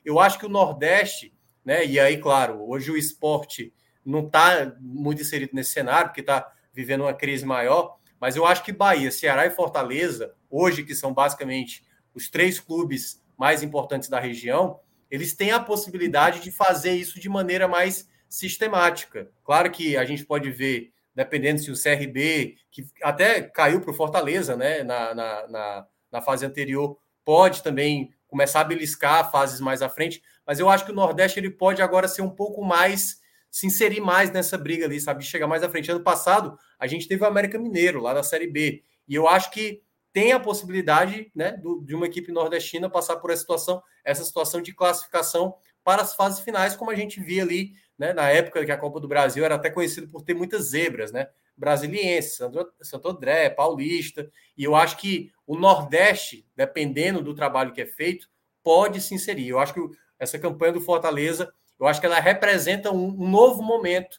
Eu acho que o Nordeste, né? E aí, claro, hoje o esporte não está muito inserido nesse cenário, porque está vivendo uma crise maior, mas eu acho que Bahia, Ceará e Fortaleza, hoje que são basicamente os 3 clubes mais importantes da região, eles têm a possibilidade de fazer isso de maneira mais sistemática. Claro que a gente pode ver, dependendo se o CRB, que até caiu para o Fortaleza, né, na fase anterior, pode também começar a beliscar fases mais à frente, mas eu acho que o Nordeste ele pode agora ser um pouco mais, se inserir mais nessa briga ali, sabe, chegar mais à frente. Ano passado, a gente teve o América Mineiro, lá da Série B, e eu acho que tem a possibilidade, né, de uma equipe nordestina passar por essa situação de classificação para as fases finais, como a gente via ali, né, na época que a Copa do Brasil era até conhecida por ter muitas zebras, né, brasiliense, Santo André, paulista, e eu acho que o Nordeste, dependendo do trabalho que é feito, pode se inserir. Eu acho que essa campanha do Fortaleza, eu acho que ela representa um novo momento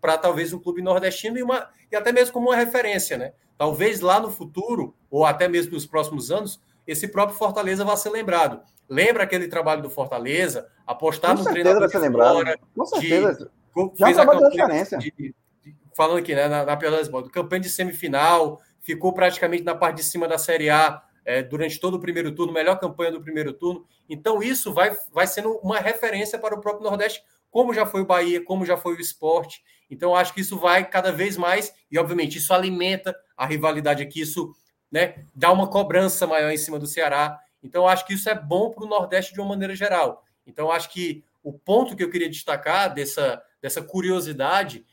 para talvez um clube nordestino e até mesmo como uma referência, né? Talvez lá no futuro, ou até mesmo nos próximos anos, esse próprio Fortaleza vai ser lembrado. Lembra aquele trabalho do Fortaleza? Apostar no treinador de fora. Com certeza. Já trabalhou a diferença. Falando aqui, né, na Piauí das Bolas, campanha de semifinal, ficou praticamente na parte de cima da Série A durante todo o primeiro turno, melhor campanha do primeiro turno. Então isso vai sendo uma referência para o próprio Nordeste, como já foi o Bahia, como já foi o Sport. Então, acho que isso vai cada vez mais, e obviamente isso alimenta a rivalidade aqui, isso, né, dá uma cobrança maior em cima do Ceará. Então, acho que isso é bom para o Nordeste de uma maneira geral. Então, acho que o ponto que eu queria destacar dessa curiosidade,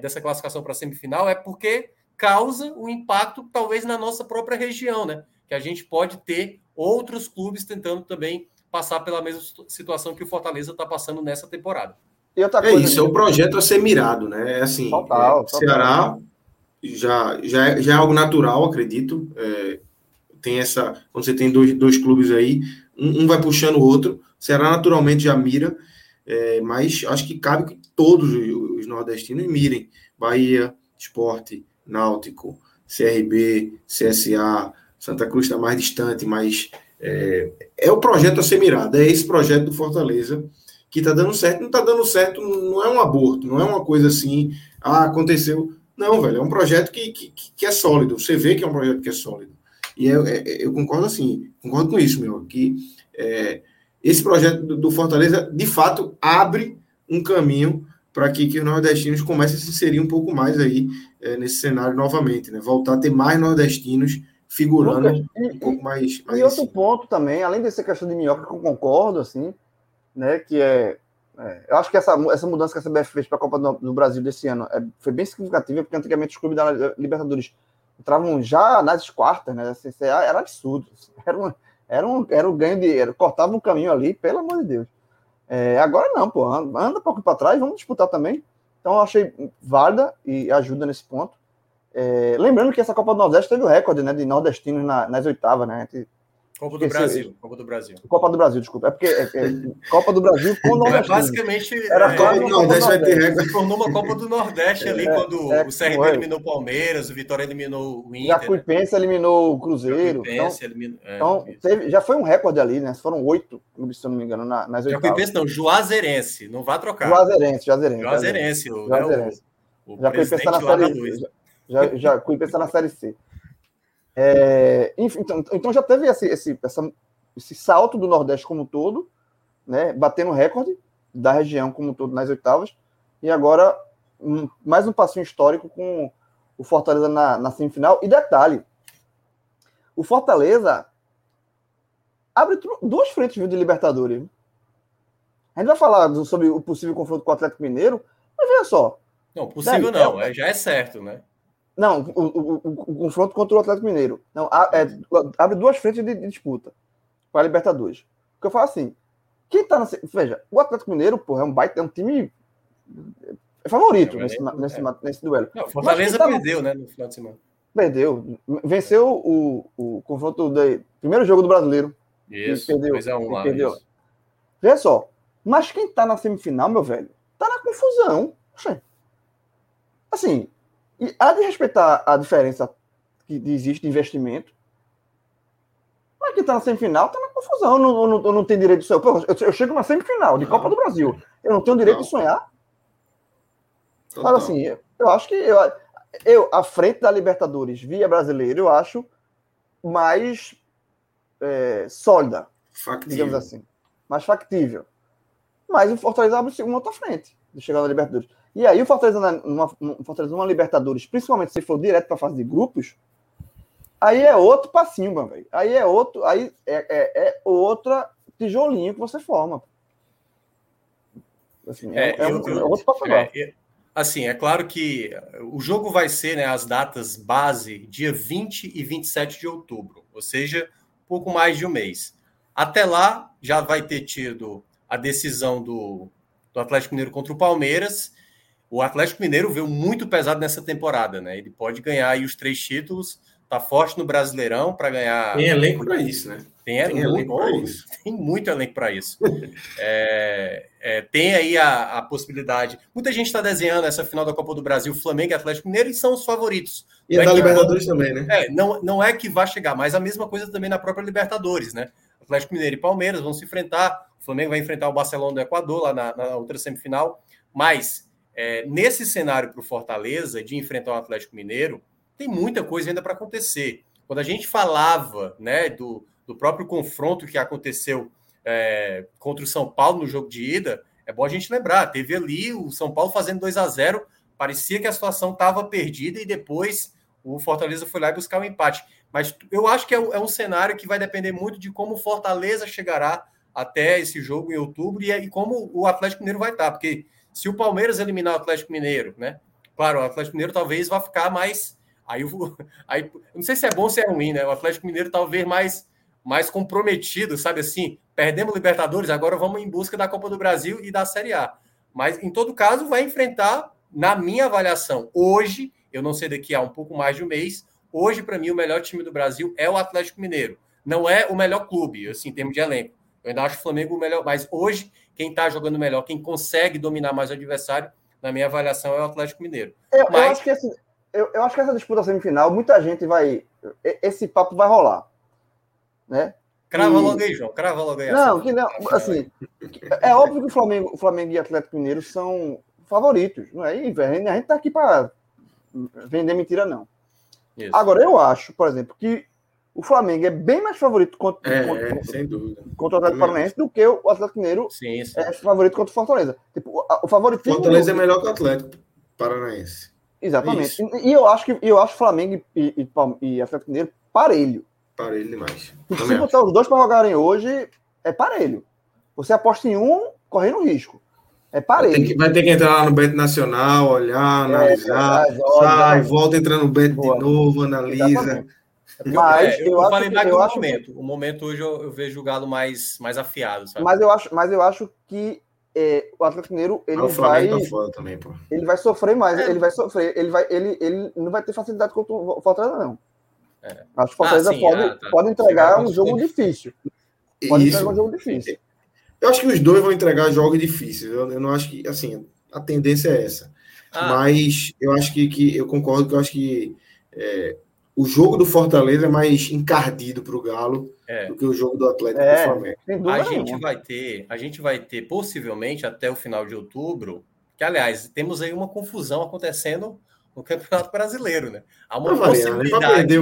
dessa classificação para a semifinal, é porque causa um impacto, talvez, na nossa própria região, né? Que a gente pode ter outros clubes tentando também passar pela mesma situação que o Fortaleza está passando nessa temporada. E outra coisa, isso, o projeto a ser mirado, né? Assim, total. Ceará já é algo natural, acredito. Tem essa, quando você tem dois clubes aí, um vai puxando o outro, Ceará naturalmente já mira, mas acho que cabe que todos os nordestinos mirem. Bahia, Sport, Náutico, CRB, CSA, Santa Cruz está mais distante, mas é o projeto a ser mirado, é esse projeto do Fortaleza que está dando certo. Não está dando certo, não é um aborto, não é uma coisa assim, aconteceu. Não, velho, é um projeto que é sólido, você vê que é um projeto que é sólido. E eu concordo assim, concordo com isso, meu, que esse projeto do Fortaleza, de fato, abre um caminho para que os nordestinos comecem a se inserir um pouco mais aí nesse cenário novamente, né? Voltar a ter mais nordestinos figurando um pouco mais... E outro assim. Ponto também, além dessa questão de Minhoca, que eu concordo, assim, né, que eu acho que essa mudança que a CBF fez para a Copa do Brasil desse ano foi bem significativa, porque antigamente os clubes da Libertadores entravam já nas quartas, né, assim, era absurdo, assim, era um ganho de... cortava um caminho ali, pelo amor de Deus. Agora não, pô, anda um pouco para trás, vamos disputar também. Então eu achei válida e ajuda nesse ponto. Lembrando que essa Copa do Nordeste teve o recorde, né, de nordestinos nas oitavas, né? Copa do Brasil, desculpa. É porque Copa do Brasil com o Nordeste. Basicamente, era a Copa do Nordeste, vai ter recorde. Se tornou uma Copa do Nordeste ali quando o CRB eliminou o Palmeiras, o Vitória eliminou o Inter. Já Jacuipense eliminou o Cruzeiro. Então, já foi um recorde ali, né? Foram 8 clubes, se eu não me engano, nas oitavas. Jacuipense não, Juazeirense, não vá trocar. Juazeirense. Já foi pensar na Série C. Já pensar na Série C. Enfim, então já teve esse salto do Nordeste como um todo, né, batendo o recorde da região como um todo nas oitavas, e agora mais um passinho histórico com o Fortaleza na semifinal. E detalhe, o Fortaleza abre duas frentes, viu, de Libertadores. A gente vai falar sobre o possível confronto com o Atlético Mineiro, mas veja só. Não, possível daí, não, já é certo, né? Não, o confronto contra o Atlético Mineiro. Não, abre duas frentes de disputa para a Libertadores. Porque eu falo assim, quem tá na... Veja, o Atlético Mineiro, porra, é um time favorito nesse duelo. Não, Fortaleza perdeu, né, no final de semana. Perdeu. Venceu o confronto do primeiro jogo do Brasileiro. Isso, perdeu, 2-1 lá. Perdeu. Isso. Veja só, mas quem tá na semifinal, meu velho, tá na confusão. Assim... E há de respeitar a diferença que existe de investimento. Mas quem está na semifinal está na confusão. Eu não tenho direito de sonhar. Eu chego na semifinal de Copa do Brasil. Eu não tenho direito de sonhar. Fala assim, eu acho que... Eu, à frente da Libertadores via brasileiro, eu acho mais sólida. Factível. Digamos assim. Mais factível. Mas o Fortaleza abre uma outra frente de chegar na Libertadores. E aí o Fortaleza numa Libertadores, principalmente se for direto para a fase de grupos, Aí é outro pra cima, velho. Aí é outro, aí é outra tijolinho que você forma. Assim, é outro pra cima. Assim, é claro que o jogo vai ser, né, as datas base, dia 20 e 27 de outubro, ou seja, pouco mais de um mês. Até lá, já vai ter tido a decisão do Atlético Mineiro contra o Palmeiras. O Atlético Mineiro veio muito pesado nessa temporada, né? Ele pode ganhar aí os 3 títulos, tá forte no Brasileirão para ganhar... Tem elenco para isso, né? Tem elenco para isso. Tem muito elenco para isso. Tem aí a possibilidade... Muita gente está desenhando essa final da Copa do Brasil, Flamengo e Atlético Mineiro, e são os favoritos. E da Libertadores também, né? Não é que vai chegar, mas a mesma coisa também na própria Libertadores, né? Atlético Mineiro e Palmeiras vão se enfrentar, o Flamengo vai enfrentar o Barcelona do Equador lá na outra semifinal, mas nesse cenário para o Fortaleza de enfrentar o Atlético Mineiro, tem muita coisa ainda para acontecer. Quando a gente falava, né, do próprio confronto que aconteceu contra o São Paulo no jogo de ida, é bom a gente lembrar, teve ali o São Paulo fazendo 2-0, parecia que a situação estava perdida e depois o Fortaleza foi lá e buscar o empate. Mas eu acho que é um cenário que vai depender muito de como o Fortaleza chegará até esse jogo em outubro e como o Atlético Mineiro vai estar, porque se o Palmeiras eliminar o Atlético Mineiro, né? Claro, o Atlético Mineiro talvez vá ficar mais... Aí, não sei se é bom ou se é ruim, né? O Atlético Mineiro talvez mais comprometido, sabe assim? Perdemos Libertadores, agora vamos em busca da Copa do Brasil e da Série A. Mas, em todo caso, vai enfrentar, na minha avaliação, hoje, eu não sei daqui a um pouco mais de um mês, hoje, para mim, o melhor time do Brasil é o Atlético Mineiro. Não é o melhor clube, assim, em termos de elenco. Eu ainda acho o Flamengo o melhor, mas hoje, quem está jogando melhor, quem consegue dominar mais o adversário, na minha avaliação, é o Atlético Mineiro. Eu acho que assim... Eu acho que essa disputa semifinal, muita gente vai... Esse papo vai rolar, né? Crava logo aí, João. Crava logo aí. Não, assim... É óbvio que o Flamengo e Atlético Mineiro são favoritos, não é? E a gente tá aqui para vender mentira, não. Isso. Agora, eu acho, por exemplo, que o Flamengo é bem mais favorito contra o Atlético Paranaense do que o Atlético Mineiro é favorito contra o Fortaleza. Tipo, o favoritismo... O Fortaleza é melhor que o Atlético Paranaense. Exatamente. Isso. E eu acho Flamengo e Atlético Mineiro parelho. Parelho demais. Se botar os dois para jogarem hoje, é parelho. Você aposta em um, correndo risco. É parelho. Vai ter que entrar lá no Bet Nacional, olhar, analisar, sai, volta, entra no Bet de novo, analisa. Exatamente. Mas eu falei mais do momento. O momento hoje eu vejo o Galo mais afiado, sabe? Mas eu acho que o Atlético Mineiro ele vai sofrer mais, ele não vai ter facilidade contra o Fortaleza, não. Acho que o Fortaleza pode entregar um jogo difícil. Eu acho que os dois vão entregar jogos difíceis. Eu não acho que, assim, a tendência é essa. Mas eu acho que eu concordo que eu acho que o jogo do Fortaleza é mais encardido para o Galo do que o jogo do Atlético do Flamengo. A gente vai ter, possivelmente, até o final de outubro, que, aliás, temos aí uma confusão acontecendo no Campeonato Brasileiro, né? Há uma possibilidade...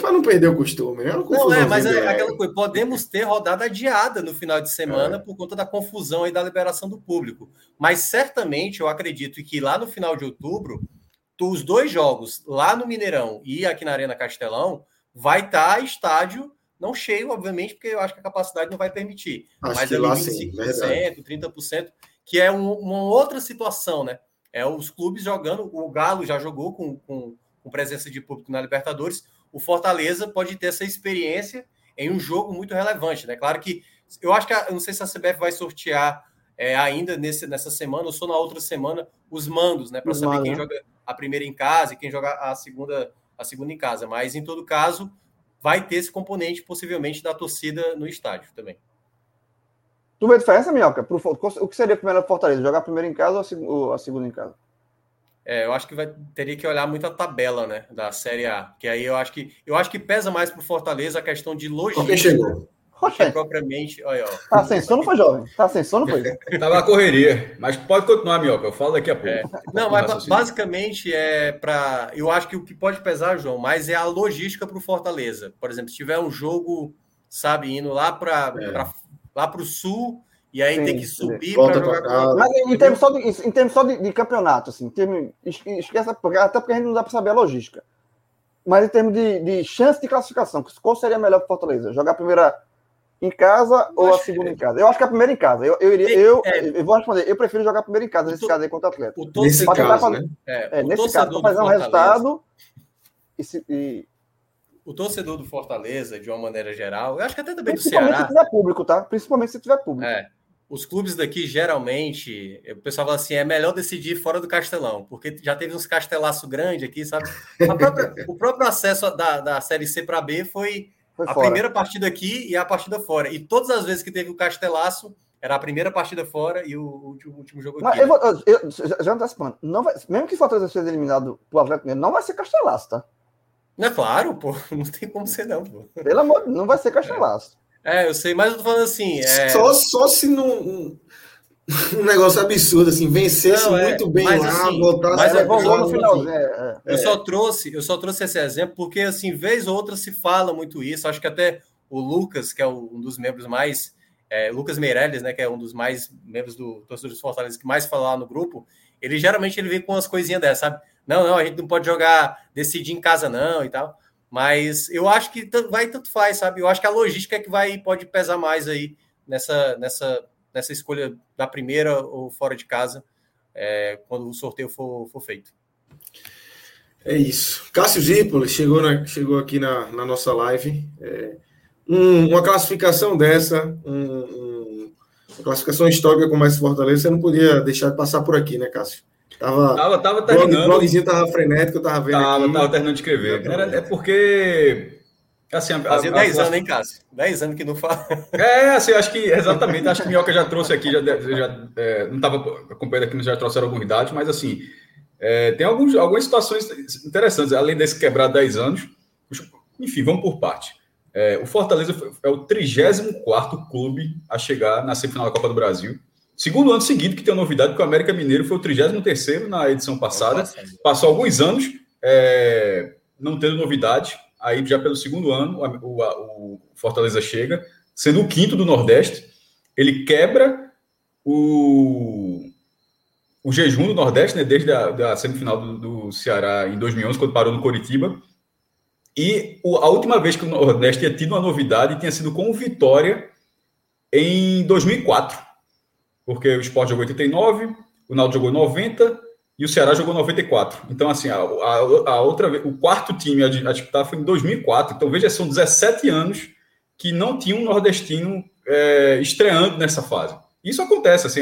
Para não perder o costume, né? Aquela coisa, podemos ter rodada adiada no final de semana por conta da confusão e da liberação do público. Mas, certamente, eu acredito que lá no final de outubro, os dois jogos, lá no Mineirão e aqui na Arena Castelão, vai estar estádio... Não cheio, obviamente, porque eu acho que a capacidade não vai permitir. Mas é 25%, 30%, que é uma outra situação, né? É os clubes jogando, o Galo já jogou com presença de público na Libertadores, o Fortaleza pode ter essa experiência em um jogo muito relevante, né? Claro que, eu acho que, eu não sei se a CBF vai sortear ainda nessa semana, ou só na outra semana, os mandos, né? Para saber quem joga a primeira em casa e quem joga a segunda em casa. Mas, em todo caso... vai ter esse componente, possivelmente, da torcida no estádio também. Tu vê a diferença, Minhoca? O que seria primeiro do Fortaleza? Jogar primeiro em casa ou a segunda em casa? Eu acho que teria que olhar muito a tabela, né, da Série A. Que aí eu acho que pesa mais pro Fortaleza a questão de logística. Quem chegou? Propriamente... Olha, tá sem sono, foi jovem. Tava a correria. Mas pode continuar, Minhoca. Eu falo daqui a pouco. Não, mas basicamente eu acho que o que pode pesar, João, mas é a logística para o Fortaleza. Por exemplo, se tiver um jogo, sabe, indo lá para o sul e aí tem que subir para jogar... Mas em termos só de campeonato, assim, esquece, até porque a gente não dá para saber a logística. Mas em termos de chance de classificação, qual seria melhor para o Fortaleza? Jogar a primeira em casa ou a segunda em casa? Eu acho que a primeira em casa. Eu vou responder. Eu prefiro jogar a primeira em casa nesse caso aí contra o Atlético. Nesse caso, né? Nesse caso, fazer um resultado e... O torcedor do Fortaleza, de uma maneira geral, eu acho que até também do Ceará... Principalmente se tiver público, tá? Principalmente se tiver público. É. Os clubes daqui, geralmente, o pessoal fala assim, é melhor decidir fora do Castelão, porque já teve uns castelaços grandes aqui, sabe? O próprio acesso da Série C para B foi a fora. Primeira partida aqui e a partida fora. E todas as vezes que teve o castelaço, era a primeira partida fora e o último jogo aqui. Mas já não tá se falando. Não vai, mesmo que o Fortaleza seja eliminado pro Atlético Mineiro, não vai ser castelaço, tá? Não, é claro, pô. Não tem como ser, não, pô. Pelo amor de Deus, não vai ser castelaço. Eu sei, mas eu tô falando assim... Só se não... Um negócio absurdo, assim, vencesse não, muito bem mas, lá, assim, voltasse... Eu só trouxe esse exemplo porque, assim, vez ou outra se fala muito isso. Acho que até o Lucas, que é um dos membros mais... Lucas Meirelles, né, que é um dos mais membros do torcedor dos Fortaleza que mais fala lá no grupo, ele geralmente vem com umas coisinhas dessas, sabe? Não, a gente não pode jogar, decidir em casa não e tal. Mas eu acho que tanto faz, sabe? Eu acho que a logística é que pode pesar mais aí nessa escolha da primeira ou fora de casa, quando o sorteio for feito. É isso. Cássio Zirpoli chegou aqui na nossa live. Uma classificação dessa, uma classificação histórica como essa Fortaleza, você não podia deixar de passar por aqui, né, Cássio? Tava terminando. O blogzinho tava frenético, eu tava vendo. Tava terminando de escrever. É porque. Assim, fazia 10 anos, hein, Cássio? 10 anos que não fala. Assim, acho que. Exatamente. Acho que o Minhoca já trouxe aqui. Não tava acompanhando aqui, já trouxeram algumas datas, mas assim. Tem algumas situações interessantes. Além desse quebrar 10 anos. Enfim, vamos por parte. O Fortaleza é o 34º clube a chegar na semifinal da Copa do Brasil. Segundo ano seguido, que tem uma novidade, porque o América Mineiro foi o 33º na edição passada. Passou alguns anos não tendo novidade. Aí, já pelo segundo ano, o Fortaleza chega, sendo o 5º do Nordeste. Ele quebra o jejum do Nordeste, né, desde a semifinal do Ceará em 2011, quando parou no Coritiba. E a última vez que o Nordeste tinha tido uma novidade tinha sido com o Vitória em 2004. Porque o Sport jogou 89, o Náutico jogou 90 e o Ceará jogou 94. Então, assim, a outra vez, o quarto time a disputar foi em 2004. Então, veja, são 17 anos que não tinha um nordestino estreando nessa fase. Isso acontece, assim,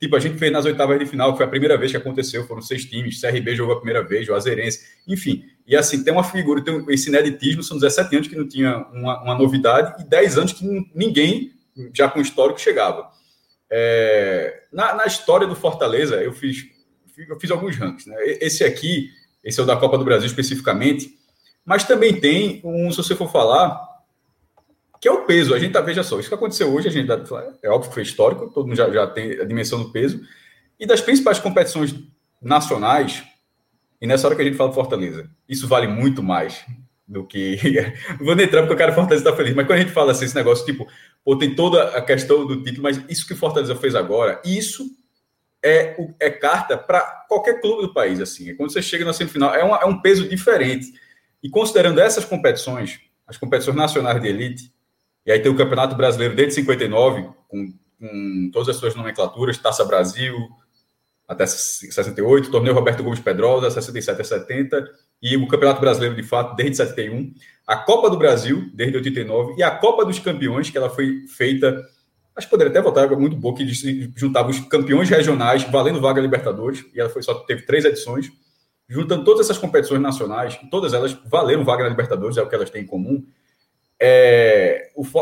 tipo, a gente fez nas oitavas de final, que foi a primeira vez que aconteceu, foram 6 times, CRB jogou a primeira vez, o Azerense, enfim. E, assim, tem uma figura, tem esse ineditismo, são 17 anos que não tinha uma novidade e 10 anos que ninguém, já com histórico, chegava. Na história do Fortaleza, eu fiz alguns rankings, né? Esse é o da Copa do Brasil especificamente, mas também tem um, se você for falar, que é o peso. A gente veja só, isso que aconteceu hoje, a gente é óbvio que foi histórico, todo mundo já tem a dimensão do peso, e das principais competições nacionais, e nessa hora que a gente fala do Fortaleza, isso vale muito mais do que... Vou nem entrar porque o cara Fortaleza está feliz, mas quando a gente fala assim, esse negócio, tipo, pô, tem toda a questão do título, mas isso que o Fortaleza fez agora, isso é carta para qualquer clube do país, assim. Quando você chega na semifinal, é um peso diferente. E considerando essas competições, as competições nacionais de elite, e aí tem o Campeonato Brasileiro desde 59, com todas as suas nomenclaturas, Taça Brasil, até 68, torneio Roberto Gomes Pedrosa, 67 a 70, e o Campeonato Brasileiro, de fato, desde 71, a Copa do Brasil, desde 89, e a Copa dos Campeões, que ela foi feita, acho que poderia até voltar, é muito bom, que juntava os campeões regionais, valendo vaga Libertadores, e ela só teve 3 edições, juntando todas essas competições nacionais, todas elas valeram vaga na Libertadores, é o que elas têm em comum,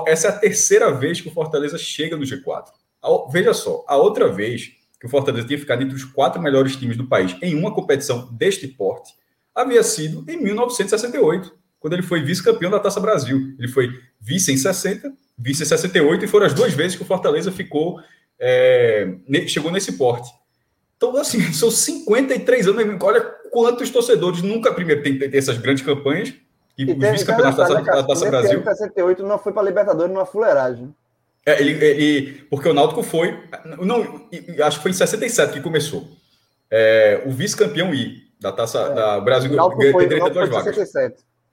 essa é a terceira vez que o Fortaleza chega no G4. Veja só, a outra vez que o Fortaleza tinha ficado entre os 4 melhores times do país em uma competição deste porte, havia sido em 1968, quando ele foi vice-campeão da Taça Brasil. Ele foi vice em 60, vice em 68, e foram as 2 vezes que o Fortaleza chegou nesse porte. Então, assim, são 53 anos, olha quantos torcedores nunca, primeiro, tem essas grandes campanhas, e vice-campeão da Taça Brasil. Em 68 não foi para a Libertadores, numa fuleiragem. Porque o Náutico foi... Não, acho que foi em 67 que começou. O vice-campeão da Taça da Brasil ganhou 32 vagas.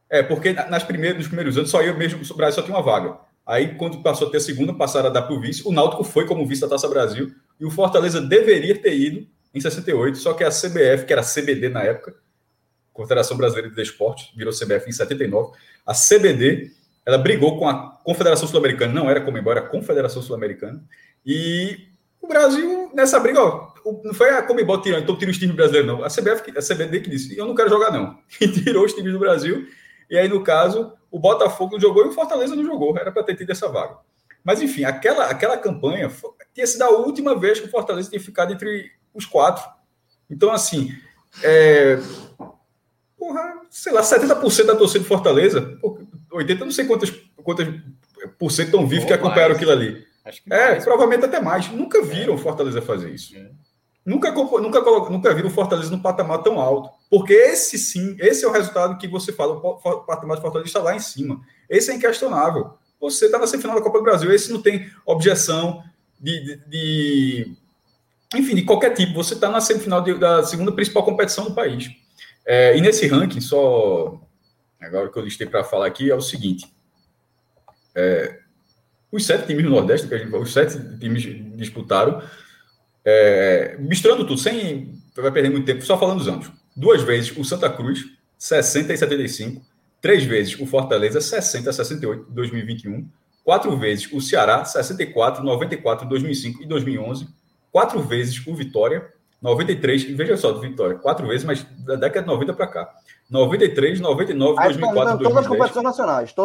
É, porque nos primeiros anos só eu mesmo, o Brasil só tinha uma vaga. Aí, quando passou a ter a segunda, passaram a dar para o vice. O Náutico foi como vice da Taça Brasil. E o Fortaleza deveria ter ido em 68, só que a CBF, que era CBD na época, Confederação Brasileira de Esportes, virou CBF em 79. A CBD, ela brigou com a Confederação Sul-Americana. Não era Conmebol, era a Confederação Sul-Americana. E o Brasil, nessa briga, ó, não foi a Conmebol tirando, então tira os times brasileiros, não. A CBF, a CBD que disse, eu não quero jogar, não. E tirou os times do Brasil. E aí, no caso, o Botafogo não jogou e o Fortaleza não jogou. Era para ter tido essa vaga. Mas, enfim, aquela campanha tinha sido a última vez que o Fortaleza tinha ficado entre os quatro. Então, assim, sei lá, 70% da torcida do Fortaleza, 80%, não sei quantas por cento tão vivos que acompanharam aquilo ali. Acho que provavelmente até mais. Nunca viram o Fortaleza fazer isso. Nunca viram o Fortaleza num patamar tão alto. Porque esse é o resultado que você fala, o patamar do Fortaleza está lá em cima. Esse é inquestionável. Você está na semifinal da Copa do Brasil, esse não tem objeção enfim, de qualquer tipo. Você está na semifinal da segunda principal competição do país. E nesse ranking, só agora que eu listei para falar aqui, é o seguinte. Os 7 times do Nordeste, os 7 times disputaram, misturando tudo, sem vai perder muito tempo, só falando os anos. 2 vezes o Santa Cruz, 60-75, 3 vezes o Fortaleza, 60-68, 2021, 4 vezes o Ceará, 64-94, 2005 e 2011, 4 vezes o Vitória, 93, veja só, do Vitória, 4 vezes, mas da década de 90 para cá, 93, 99, 2004, 2010. Todas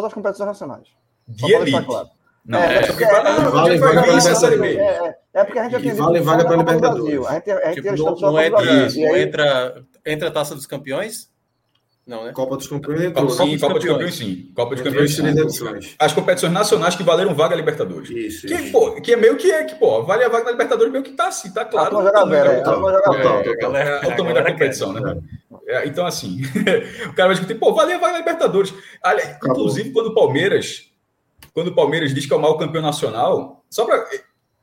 as competições nacionais. De elite. Não, vale vaga para a Série B. Porque a gente já tem vale vaga para a Libertadores. Entra a Taça dos Campeões? Não, né? Copa dos Campeões entrou. Sim, Copa dos Campeões, sim. Copa dos Campeões. As competições nacionais que valeram vaga a Libertadores. Isso. Que é meio que pô, vale a vaga da Libertadores, meio que tá assim, tá claro. É o tamanho da competição, né? Então, assim, o cara vai discutir, pô, vale a vaga da Libertadores. Inclusive, quando o Palmeiras diz que é o maior campeão nacional,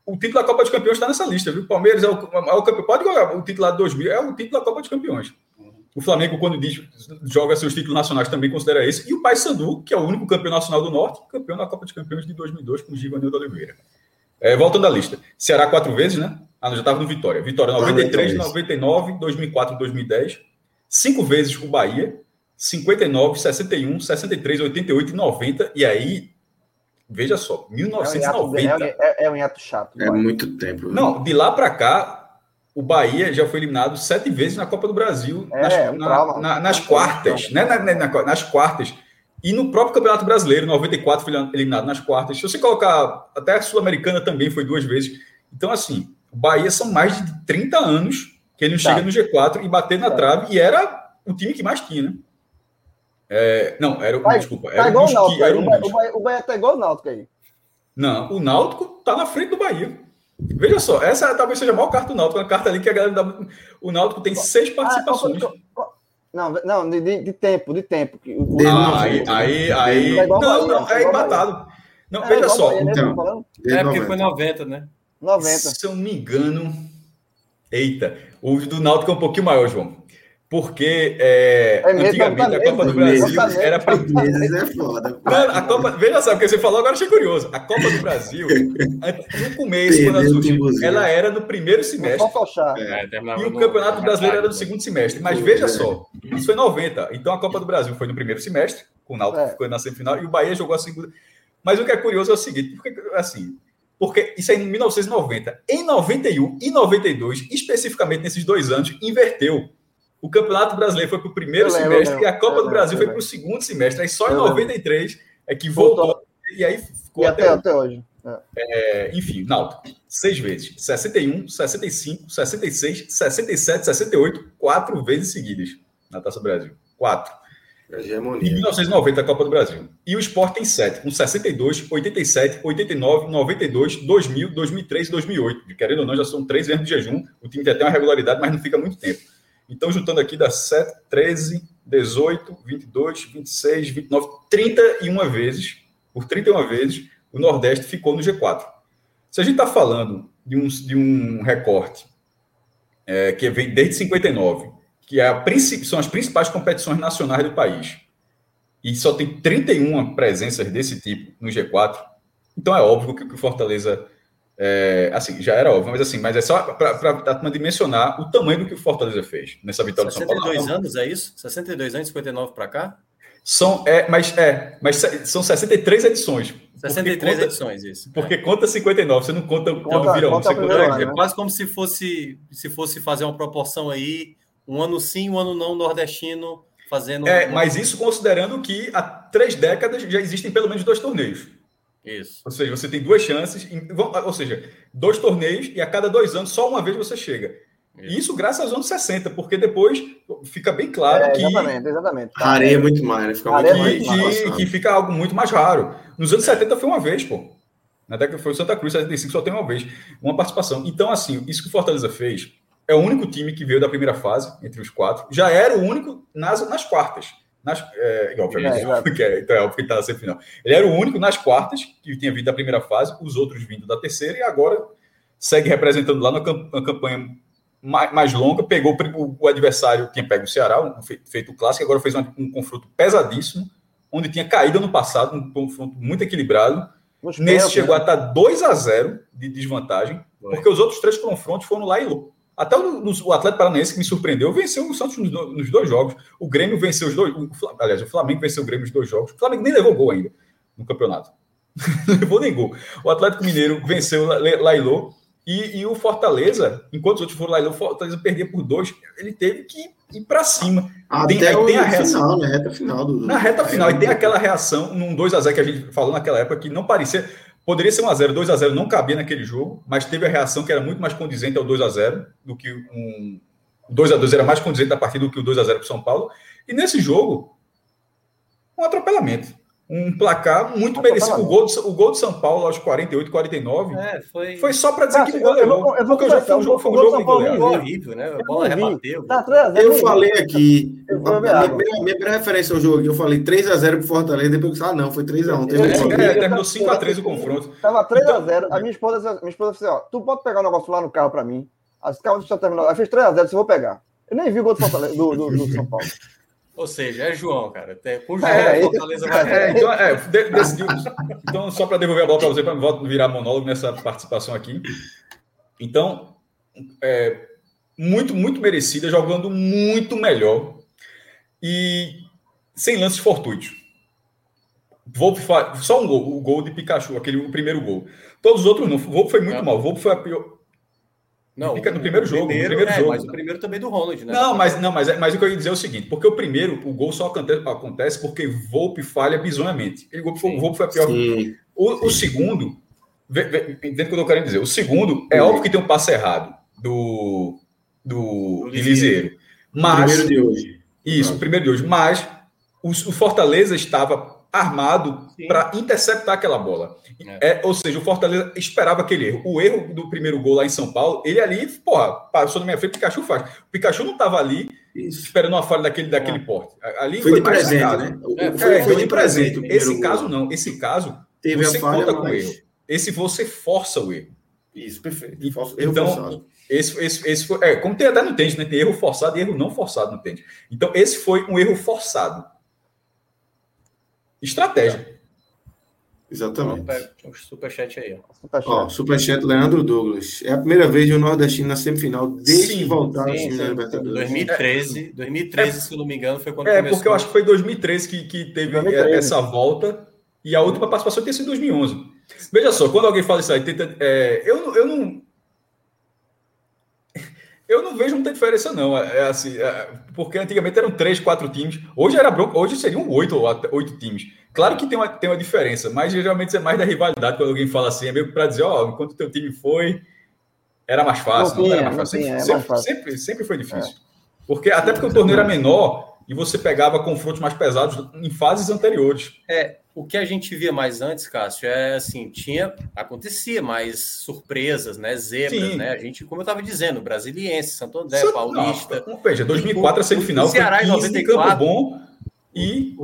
o título da Copa dos Campeões está nessa lista, viu? O Palmeiras é o maior campeão. Pode jogar o título lá de 2000, é o título da Copa dos Campeões. O Flamengo, quando diz, joga seus títulos nacionais, também considera esse. E o Paysandu, que é o único campeão nacional do Norte, campeão da Copa dos Campeões de 2002, com o Givanildo Oliveira. Voltando à lista. Ceará 4 vezes, né? Ah, não, já estava no Vitória. Vitória 93, 99, 2004, 2010. 5 vezes o Bahia. 59, 61, 63, 88 e 90. E aí... Veja só, 1990... É um hiato chato. É muito tempo. Viu? Não, de lá para cá, o Bahia já foi eliminado 7 vezes na Copa do Brasil, nas quartas. E no próprio Campeonato Brasileiro, 94, foi eliminado nas quartas. Se você colocar, até a Sul-Americana também foi 2 vezes. Então, assim, o Bahia são mais de 30 anos que ele não chega no G4 e bater na trave, e era o time que mais tinha, né? O Bahia tá igual o Náutico aí. Não, o Náutico tá na frente do Bahia. Veja só, essa talvez seja a maior carta do Náutico, uma carta ali que a galera da... O Náutico tem 6 participações. De tempo. Aí... Não, é empatado. Não, veja só. Porque foi 90, né? 90. Se eu não me engano... Eita, o do Náutico é um pouquinho maior, João. Porque antigamente a Copa do Brasil era para... Veja só, porque você falou, agora achei curioso. A Copa do Brasil, no começo, quando ela surgiu, ela era no primeiro semestre. E o Campeonato Brasileiro era no segundo semestre. Mas veja só, isso foi em 90. Então a Copa do Brasil foi no primeiro semestre, com o Náutico ficou na semifinal, e o Bahia jogou a segunda. Mas o que é curioso é o seguinte, porque isso é em 1990. Em 91 e 92, especificamente nesses 2 anos, inverteu. O Campeonato Brasileiro foi para o primeiro semestre e a Copa do Brasil foi para o segundo semestre. Aí só em 93 é que voltou e aí ficou até hoje. Enfim, Náutico, 6 vezes. 61, 65, 66, 67, 68, 4 vezes seguidas na Taça Brasil. 4. Em 1990, a Copa do Brasil. E o Sport tem 7, com 62, 87, 89, 92, 2000, 2003 e 2008. Querendo ou não, já são 3 anos de jejum. O time tem até uma regularidade, mas não fica muito tempo. Então, juntando aqui, dá 7, 13, 18, 22, 26, 29, 31 vezes. Por 31 vezes, o Nordeste ficou no G4. Se a gente está falando de um recorte que vem desde 59, que são as principais competições nacionais do país, e só tem 31 presenças desse tipo no G4, então é óbvio que o Fortaleza... assim, já era óbvio, mas assim, mas é só para dimensionar o tamanho do que o Fortaleza fez nessa vitória do São Paulo. 62 anos, é isso? 62 anos, 59 para cá? Mas são 63 edições. 63 conta, edições, isso. Porque conta 59, você não conta quando vira um, você conta, né? É quase como se fosse fazer uma proporção aí, um ano sim, um ano não, nordestino fazendo... mas isso considerando que há 3 décadas já existem pelo menos 2 torneios. Isso. Ou seja, você tem 2 chances, ou seja, 2 torneios e a cada 2 anos só uma vez você chega. Isso, graças aos anos 60, porque depois fica bem claro que... Exatamente. A areia é muito mais, né? Que fica algo muito mais raro. Nos anos 70 foi uma vez, pô. Na década foi o Santa Cruz, 75 só tem uma vez, uma participação. Então, assim, isso que o Fortaleza fez, é o único time que veio da primeira fase, entre os 4, já era o único nas quartas. Então é óbvio que está sempre final. Ele era o único nas quartas que tinha vindo da primeira fase, os outros vindo da terceira, e agora segue representando lá na campanha mais longa. Pegou o adversário, tinha pego o Ceará, feito o clássico, agora fez um confronto pesadíssimo, onde tinha caído no passado, um confronto muito equilibrado. Nesse chegou a estar 2-0 de desvantagem, porque os outros 3 confrontos foram lá e louco. Até o Atlético Paranaense, que me surpreendeu, venceu o Santos nos 2 jogos. O Grêmio venceu os 2... Aliás, o Flamengo venceu o Grêmio nos 2 jogos. O Flamengo nem levou gol ainda no campeonato. Não levou nem gol. O Atlético Mineiro venceu Lailô. E o Fortaleza, enquanto os outros foram Lailô, o Fortaleza perdia por 2. Ele teve que ir para cima. Na reta final. E tem aquela reação num 2-0 que a gente falou naquela época, que não parecia... Poderia ser 1-0, 2-0 não cabia naquele jogo, mas teve a reação que era muito mais condizente ao 2-0 do que um... O 2-2 era mais condizente a partir do que o 2-0 para o São Paulo. E nesse jogo, um atropelamento. Um placar muito merecido. O gol de São Paulo aos 48, 49 foi só para dizer que o gol levou. Foi um jogo horrível, né? A bola rebateu. Eu falei aqui, a minha referência ao jogo, eu falei 3-0 pro Fortaleza, depois eu disse, foi 3-1. Terminou 5-3 o confronto. Tava 3-0, a minha esposa disse, ó, tu pode pegar um negócio lá no carro para mim, as carros já terminaram, fez 3-0, eu vou pegar. Eu nem vi o gol do São Paulo. Ou seja, é João, cara. Por João, Fortaleza vai... Então, só para devolver a bola para você, para não virar monólogo nessa participação aqui. Então, muito, muito merecida, jogando muito melhor e sem lances fortuitos. Só um gol, o gol de Pikachu, o primeiro gol. Todos os outros não. O Volpe foi muito mal. O Volpe foi a pior... Não, no primeiro jogo. Mas o primeiro também do Ronald, né? Mas o que eu ia dizer é o seguinte, porque o primeiro, o gol só acontece porque Volpe falha bizonhamente. O Volpe foi a pior. O segundo, entende o que eu tô querendo dizer? O segundo, é óbvio que tem um passe errado do Liseiro. Mas... Primeiro de hoje. Isso, o primeiro de hoje. Mas o Fortaleza estava armado para interceptar aquela bola. Ou seja, o Fortaleza esperava aquele erro. O erro do primeiro gol lá em São Paulo, ele ali, passou na minha frente, o Pikachu faz. O Pikachu não estava ali esperando uma falha daquele porte. Ali foi de presente, né? Foi de presente. Esse caso não. Esse caso, teve você a falha, conta com o erro. Esse você força o erro. Isso, perfeito. Então, forçado. Esse foi... como tem até no tênis, né? Tem erro forçado e erro não forçado no tênis. Então, esse foi um erro forçado. Estratégia. Exatamente. Superchat aí. Superchat Leandro Douglas. É a primeira vez de um nordestino na semifinal desde que voltaram aos Libertadores. 2013, se não me engano, foi quando começou. É, porque eu acho que foi 2013 que teve essa volta e a última participação tinha sido em 2011. Veja só, quando alguém fala isso aí, eu não vejo muita diferença, não. Porque antigamente eram 3, 4 times. Hoje era bronca, hoje seriam 8 times. Claro que tem uma diferença, mas geralmente é mais da rivalidade. Quando alguém fala assim, é meio para dizer, enquanto o teu time foi, era mais fácil. Não era mais fácil. Sempre foi difícil. Porque o torneio era menor e você pegava confrontos mais pesados em fases anteriores. O que a gente via mais antes, Cássio, acontecia mais surpresas, né? Zebras, né? A gente, como eu estava dizendo, brasiliense, Santo André, Paulista. Não, veja, 2004 a semifinal, o Ceará em 94, Campo Bom e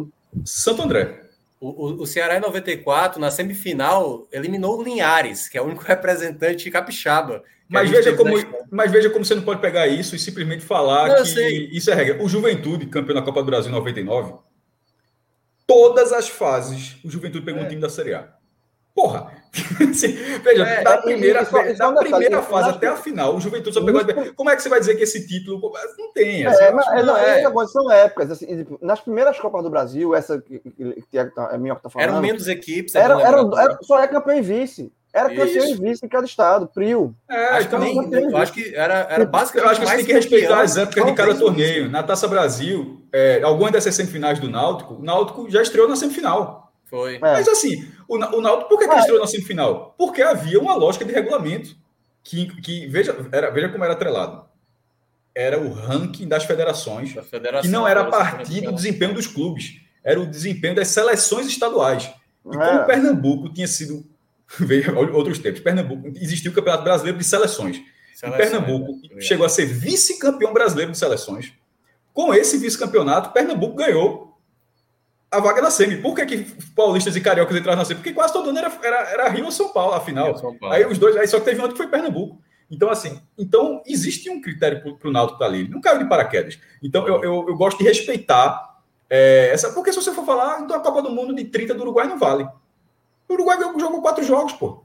Santo André. O Ceará em 94, na semifinal, eliminou o Linhares, que é o único representante capixaba. Mas veja como você não pode pegar isso e simplesmente falar que isso é regra. O Juventude, campeão da Copa do Brasil em 99... todas as fases, o Juventude pegou um time da Série A. Porra! Veja, da primeira fase até a final, o Juventude só pegou... Como é que você vai dizer que esse título... Não tem. Assim, são épocas. Assim, nas primeiras Copas do Brasil, essa que a Minhoca está falando... Eram menos equipes. Só é campeão e vice. Era campeão e vice em cada estado. Prio. Eu acho que era basicamente... Eu acho que você tem que respeitar as épocas de cada torneio. Na Taça Brasil, algumas dessas semifinais do Náutico, o Náutico já estreou na semifinal. Foi. Mas assim, o Náutico, por que estreou na semifinal? Porque havia uma lógica de regulamento que veja como era atrelado. Era o ranking das federações, que não era a partir do desempenho dos clubes, era o desempenho das seleções estaduais. E como Pernambuco tinha sido... Veja, outros tempos. Pernambuco, existiu o Campeonato Brasileiro de Seleções. E Pernambuco chegou a ser vice-campeão brasileiro de seleções. Com esse vice-campeonato, Pernambuco ganhou a vaga da semi. Por que paulistas e cariocas entraram na semi? Porque quase todo ano era Rio ou São Paulo, afinal. São Paulo. Aí os dois, só que teve um ano que foi Pernambuco. Então, assim, existe um critério para o Náutico estar ali. Ele não caiu de paraquedas. Então, eu gosto de respeitar essa... Porque se você for falar, então a Copa do Mundo de 30 do Uruguai não vale. O Uruguai jogou 4 jogos, pô.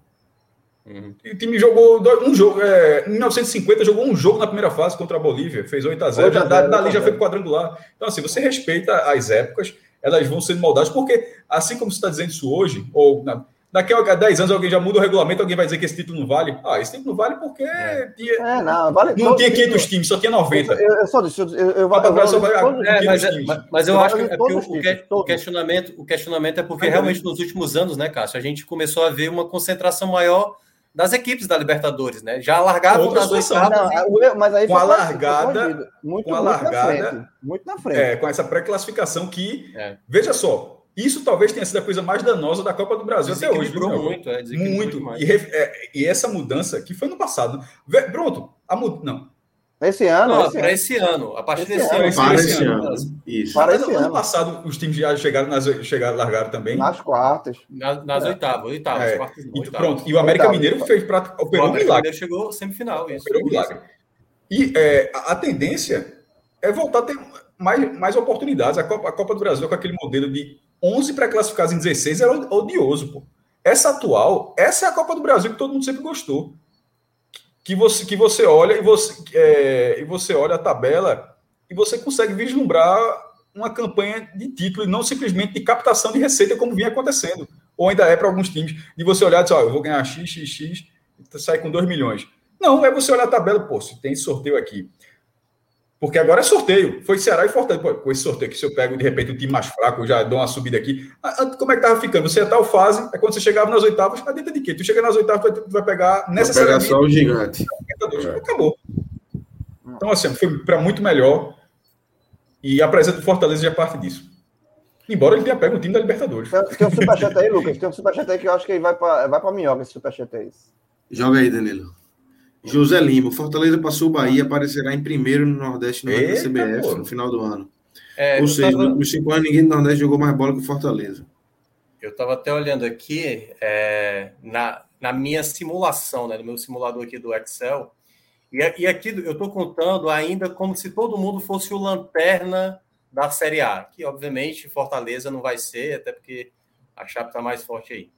O time jogou um jogo. Em 1950 jogou um jogo na primeira fase contra a Bolívia. Fez 8-0. Dali já foi pro quadrangular. Então, assim, você respeita as épocas... Elas vão sendo moldadas, porque, assim como você está dizendo isso hoje, ou daqui a 10 anos alguém já muda o regulamento, alguém vai dizer que esse título não vale. Esse título não vale porque não tinha 500 times, só tinha 90. Eu só disse, eu vou mas eu acho que o questionamento é porque realmente nos últimos anos, né, Cássio, a gente começou a ver uma concentração maior das equipes da Libertadores, né? Já largavam das oitavas. Mas aí foi com a largada muito na frente. Com essa pré-classificação que, veja só, isso talvez tenha sido a coisa mais danosa da Copa do Brasil até hoje. Muito. E essa mudança que foi no passado. Esse ano. Ano passado, os times já largaram também. Nas quartas. Nas oitavas. Quartas não, oitavas. Pronto, e o América Mineiro fez o Peru Milagre. Chegou semifinal. E a tendência é voltar a ter mais oportunidades. A Copa do Brasil, com aquele modelo de 11 pré-classificados em 16, era odioso, pô. Essa é a Copa do Brasil que todo mundo sempre gostou. Que você olha e você olha a tabela e você consegue vislumbrar uma campanha de título e não simplesmente de captação de receita, como vinha acontecendo. Ou ainda é para alguns times. De você olhar e dizer, eu vou ganhar x, sai com 2 milhões. Não, é você olhar a tabela, se tem sorteio aqui. Porque agora é sorteio. Foi Ceará e Fortaleza. Com esse sorteio aqui, se eu pego, de repente, o time mais fraco, eu já dou uma subida aqui. Como é que estava ficando? Você ia tal fase, é quando você chegava nas oitavas, adianta de quê? Tu chega nas oitavas, tu vai pegar necessariamente... Vai pegar só o gigante. Acabou. Então, assim, foi para muito melhor. E a presença do Fortaleza já parte disso. Embora ele tenha pego o time da Libertadores. Tem um superchat aí, Lucas. Tem um superchat aí que eu acho que vai para a Minhoca, esse superchat aí. Joga aí, Danilo. José Lima, Fortaleza passou o Bahia, aparecerá em primeiro no Nordeste no ano da CBF, no final do ano. Ou seja, nos 5 anos ninguém do Nordeste jogou mais bola que o Fortaleza. Eu estava até olhando aqui, na minha simulação, né, no meu simulador aqui do Excel, e aqui eu estou contando ainda como se todo mundo fosse o lanterna da Série A, que obviamente Fortaleza não vai ser, até porque a chapa está mais forte aí.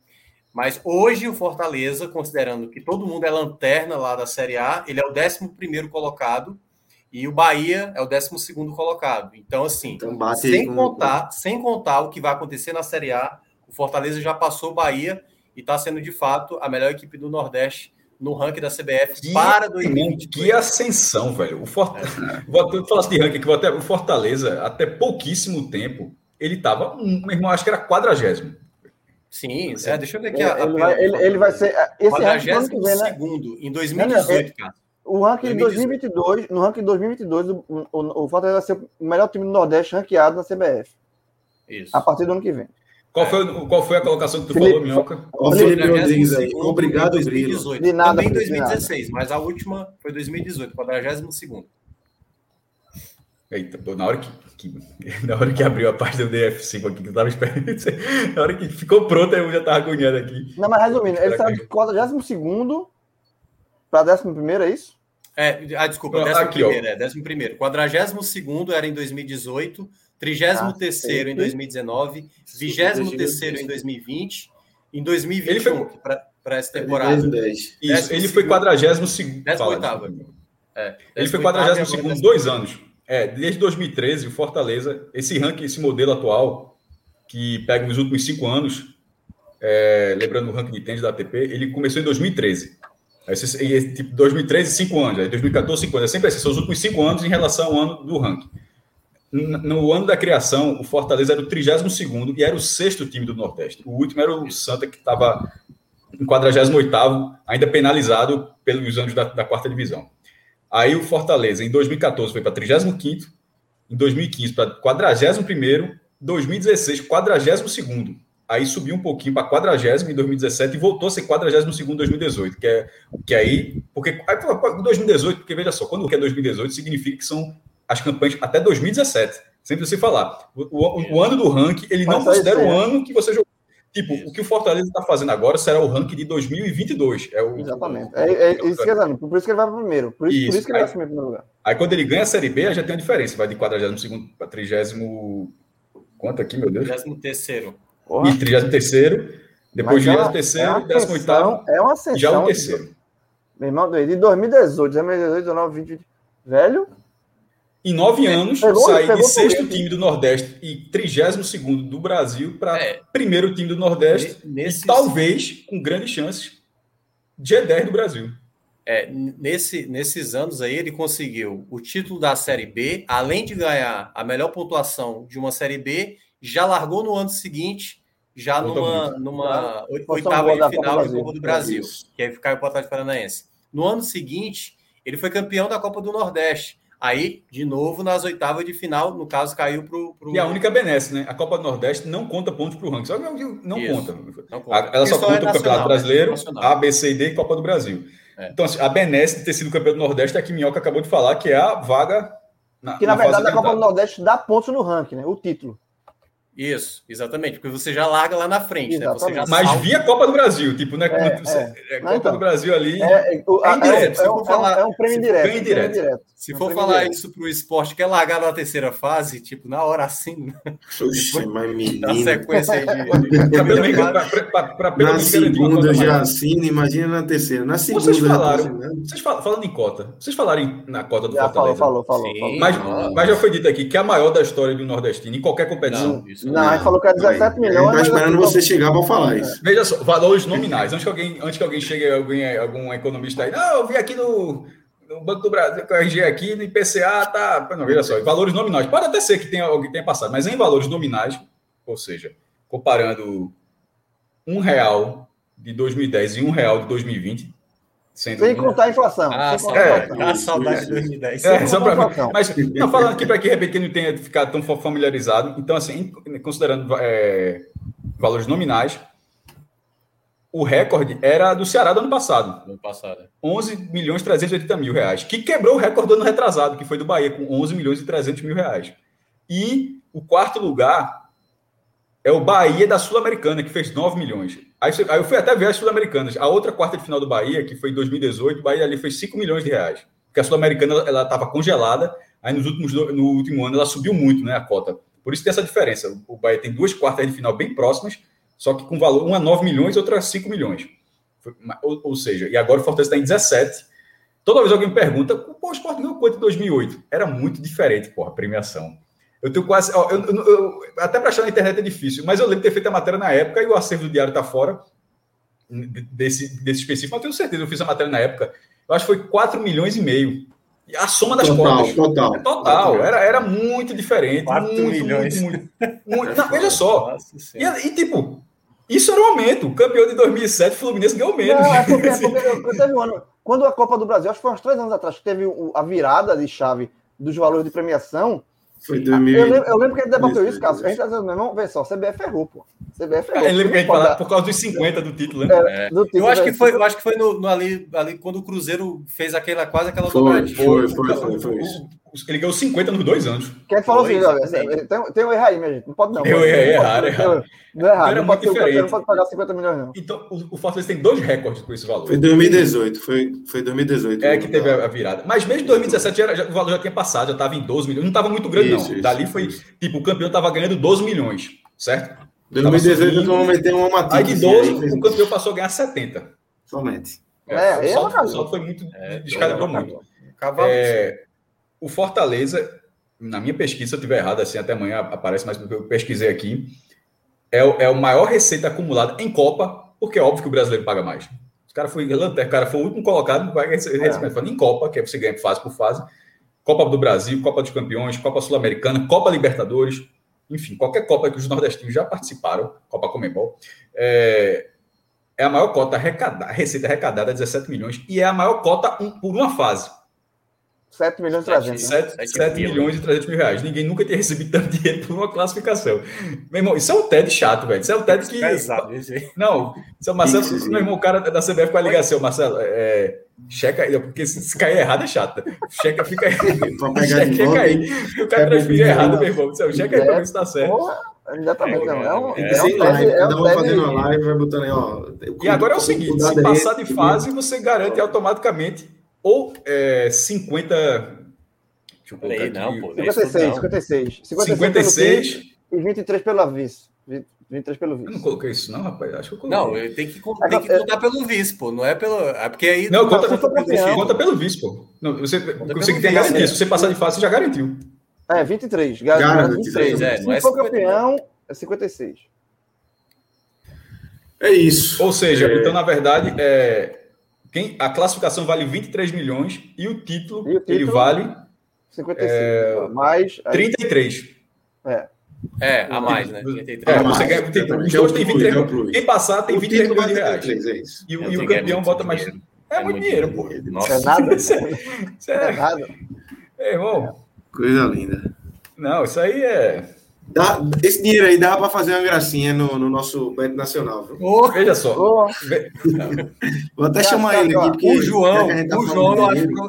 Mas hoje o Fortaleza, considerando que todo mundo é lanterna lá da Série A, ele é o 11º colocado e o Bahia é o 12º colocado. Então, assim, sem contar o que vai acontecer na Série A, o Fortaleza já passou o Bahia e está sendo, de fato, a melhor equipe do Nordeste no ranking da CBF para 2020. Que ascensão, velho. Vou falar de ranking aqui. O Fortaleza, até pouquíssimo tempo, ele estava, meu irmão, acho que era 40º. Sim, deixa eu ver aqui. Ele vai ser... Esse ranking ano que vem, né? Segundo, em 2018, cara. O ranking de 2022, no ranking de 2022, o Fortaleza vai ser o melhor time do Nordeste ranqueado na CBF. Isso. A partir do ano que vem. Qual foi a colocação que tu falou, Minhoca? Obrigado, Brilo. De nada. Também em 2016, mas a última foi 2018, 42º. Eita, na hora que abriu a página do NE45 aqui, que eu tava esperando, na hora que ficou pronta, eu já tava agoniando aqui. Não, mas resumindo, ele saiu de 42º para 11º, é isso? Desculpa, 11º, 42º era em 2018, 33º em 2019, 23º em 2020, em 2021 para essa temporada. Ele foi 42º. Ele foi 42º, 2 anos. Desde 2013, o Fortaleza, esse ranking, esse modelo atual, que pega os últimos 5 anos, lembrando o ranking de tênis da ATP, ele começou em 2013. Esse, tipo, 2013, 5 anos, 2014, 5 anos. É sempre assim, são os últimos 5 anos em relação ao ano do ranking. No ano da criação, o Fortaleza era o 32º e era o 6º time do Nordeste. O último era o Santa, que estava em 48º, ainda penalizado pelos anos da 4ª divisão. Aí o Fortaleza, em 2014, foi para 35º, em 2015 para 41º, 2016 42º. Aí subiu um pouquinho para 40º em 2017 e voltou a ser 42º em 2018, que aí... Aí 2018, porque veja só, quando é 2018, significa que são as campanhas até 2017. Sempre você falar. O ano do ranking, ele não considera o ano que você jogou. Tipo, o que o Fortaleza está fazendo agora será o ranking de 2022. Exatamente. Por isso que ele vai para o primeiro. Por isso que ele vai para o primeiro lugar. Aí quando ele ganha a Série B, já tem uma diferença. Vai de 42º para 30º... Quanto aqui, meu Deus? 33º. Porra. E 33º, depois de 33º, 18º, é uma ascensão, já o 3º. Meu irmão, de 2018, 19, 20, velho. Em 9 anos, saí de 6º time do Nordeste e 32º do Brasil para 1º time do Nordeste, e talvez, com grandes chances, G10 do Brasil. Nesses anos aí, ele conseguiu o título da Série B, além de ganhar a melhor pontuação de uma Série B, já largou no ano seguinte, já numa oitava de final da Copa do Brasil, que aí caiu para o Atlético Paranaense. No ano seguinte, ele foi campeão da Copa do Nordeste. Aí, de novo, nas oitavas de final, no caso, caiu para o... E a única benesse, né? A Copa do Nordeste não conta pontos para o ranking. Só que não conta. Ela só conta o Campeonato Brasileiro, A, B, C e D e Copa do Brasil. Então, assim, a benesse de ter sido campeão do Nordeste é a que Minhoca acabou de falar, que é a vaga... Na verdade, a Copa do Nordeste dá pontos no ranking, né? O título. Isso, exatamente, porque você já larga lá na frente, exatamente. Né? Você já via Copa do Brasil, tipo, né? Copa do Brasil ali. É um prêmio direto. Se for falar isso pro esporte, quer largar na terceira fase, tipo, na hora assim. Oxi, mas menino. Na sequência aí de. Na segunda já assina, imagina na terceira. Na segunda. Falando em cota, vocês falaram na cota do Fortaleza? Falou. Mas já foi dito aqui que é a maior da história do nordestino, em qualquer competição. Ele falou que era 17 milhões. Ele tá esperando você chegar para falar isso. Veja só, valores nominais. Antes que alguém chegue, algum economista aí, eu vi aqui no Banco do Brasil, com a RG aqui, no IPCA, tá... Não, veja só, valores nominais. Pode até ser que tenha passado, mas em valores nominais, ou seja, comparando R$1 de 2010 e R$1 de 2020, sem contar a inflação. A saudade de 2010. Mas estou falando aqui para que não tenha ficado tão familiarizado. Então, assim, considerando valores nominais, o recorde era do Ceará do ano passado. R$11.380.000, que quebrou o recorde do ano retrasado, que foi do Bahia, com R$11.300.000. E o quarto lugar é o Bahia da Sul-Americana, que fez R$9 milhões. Aí eu fui até ver as Sul-Americanas. A outra quarta de final do Bahia, que foi em 2018, o Bahia ali fez R$5 milhões. Porque a Sul-Americana ela estava congelada, aí no último ano ela subiu muito, né, a cota. Por isso tem essa diferença. O Bahia tem duas quartas de final bem próximas, só que com valor, uma 9 milhões, outra 5 milhões. Ou seja, e agora o Fortaleza está em 17. Toda vez alguém me pergunta, o Sport ganhou quanto em 2008? Era muito diferente, a premiação. Eu tenho quase... até para achar na internet é difícil, mas eu lembro de ter feito a matéria na época e o acervo do diário está fora desse específico. Mas tenho certeza, eu fiz a matéria na época. Eu acho que foi 4 milhões e meio. A soma das contas. Total. Era muito diferente. 4 milhões. Muito. Não, veja só. Tipo, isso era um aumento. O campeão de 2007, o Fluminense ganhou menos. Teve um ano, quando a Copa do Brasil, acho que foi uns 3 anos atrás, que teve a virada de chave dos valores de premiação. Foi 2000. Eu lembro que ele debateu isso, Cássio. A gente tá dizendo, meu irmão, vê só, CBF errou, pô. CBF errou. Eu lembro que a gente falava por causa dos 50 do título, né? Eu acho que foi ali quando o Cruzeiro fez quase aquela dobradinha. Foi. Ele ganhou 50 nos 2 anos. Quem falou assim, tem um erro aí, minha gente. Não pode não. Eu errei, errado. Não é errado. Não pode pagar 50 milhões, não. Então, o Fortaleza tem 2 recordes com esse valor. Foi 2018. Foi 2018. É que teve a virada. Mas mesmo em 2017, o valor já tinha passado, já estava em 12 milhões. Não estava muito grande, não. Isso, dali foi, tipo, o campeão estava ganhando 12 milhões, certo? 2018, eu aumentei uma matriz. Aí de 12, o campeão passou a ganhar 70. Somente. O salto foi muito... Descadrou muito. Acabou isso. O Fortaleza, na minha pesquisa, se eu estiver errado, assim, até amanhã aparece, mas eu pesquisei aqui, é o maior receita acumulada em Copa, porque é óbvio que o brasileiro paga mais. O cara foi o último colocado, vai receber em Copa, que é você ganha fase por fase, Copa do Brasil, Copa dos Campeões, Copa Sul-Americana, Copa Libertadores, enfim, qualquer Copa que os nordestinos já participaram, Copa Comembol, é a maior cota arrecadada, receita arrecadada, 17 milhões, e é a maior cota por uma fase. 7 milhões e 300 mil reais. Ninguém nunca tinha recebido tanto dinheiro por uma classificação. Meu irmão, isso é um TED chato, velho. Isso é um TED que... Pesado, isso aí. Não, isso é o Marcelo... Isso, meu irmão, o cara da CBF com a ligação, Marcelo, checa aí, porque se cair errado é chato. Checa, fica aí. Checa aí. O cara transfere errado, meu irmão. Checa aí pra ver se tá certo. Exatamente, não. E agora é o seguinte, se passar de fase, você garante automaticamente... Ou 50... Deixa eu colocar aí, aqui. Não, pô, 56. E 23 pelo aviso. 23 pelo vice. Eu não coloquei isso, não, rapaz. Acho que eu coloquei. Não, tem que contar pelo vice, pô. Não é pelo... É porque aí... Não, conta pelo vice, pô. Não, você tem garantia. Se você passar de fase, você já garantiu. 23. Garantiu 23. Se for campeão, é 56. É isso. Ou seja, então, na verdade, a classificação vale 23 milhões e o título ele vale 55, mais 33. A mais, né? 33. Você ganha 33. Os dois têm 23. Quem passar tem 23 milhões de reais. E o campeão bota mais. É muito dinheiro, pô. Nossa, nada. Isso é errado. Irmão. Coisa linda. Não, isso aí é. Esse dinheiro aí dá para fazer uma gracinha no nosso Bet Nacional, viu? Veja só. Vou até chamar ele aqui. Porque o João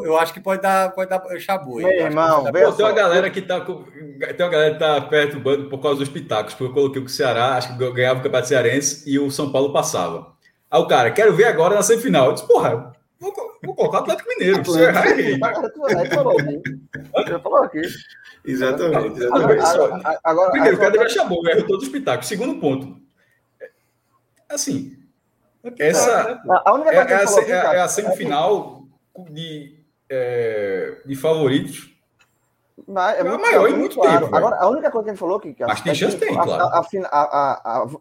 eu acho que pode dar chabu. Meu irmão, tem uma galera que tá perturbando por causa dos pitacos, porque eu coloquei o Ceará, acho que eu ganhava o Campeonato Cearense e o São Paulo passava. Aí o cara, quero ver agora na semifinal. Eu disse, porra, vou colocar o Atlético Mineiro. Você falou aqui. Exatamente. Agora, primeiro, o cara deve achar bom, errou todos os pitacos. Segundo ponto. Assim, essa é a semifinal de favoritos. Mas é muito maior claro, em muito claro. Tempo. Agora, a única coisa que ele falou que mas tem chance, tem, claro.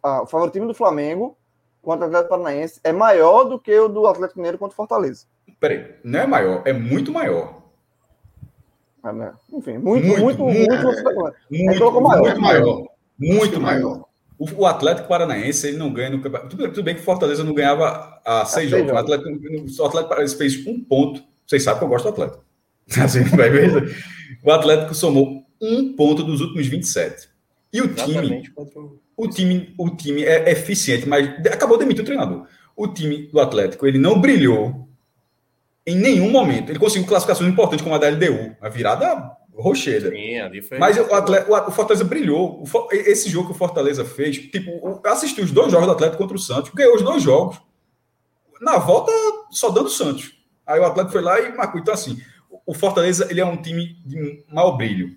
O favoritismo do Flamengo contra o Atlético Paranaense é maior do que o do Atlético Mineiro contra o Fortaleza. Peraí, não é maior, é muito maior. Enfim, muito maior. O Atlético Paranaense ele não ganha no campeonato. Tudo bem que o Fortaleza não ganhava há 6 jogos. O Atlético Paranaense fez 1 ponto. Vocês sabem que eu gosto do Atlético. Assim, vai ver. O Atlético somou 1 ponto dos últimos 27. E o time, o time é eficiente, mas acabou de demitir o treinador. O time do Atlético ele não brilhou. Em nenhum momento. Ele conseguiu classificações importantes como a da LDU. A virada rocheira. Sim, ali foi... Mas o Fortaleza brilhou. Esse jogo que o Fortaleza fez, tipo, assistiu os 2 jogos do Atlético contra o Santos, ganhou os 2 jogos. Na volta, só dando o Santos. Aí o Atlético foi lá e marcou. Então, assim, o Fortaleza, ele é um time de mau brilho.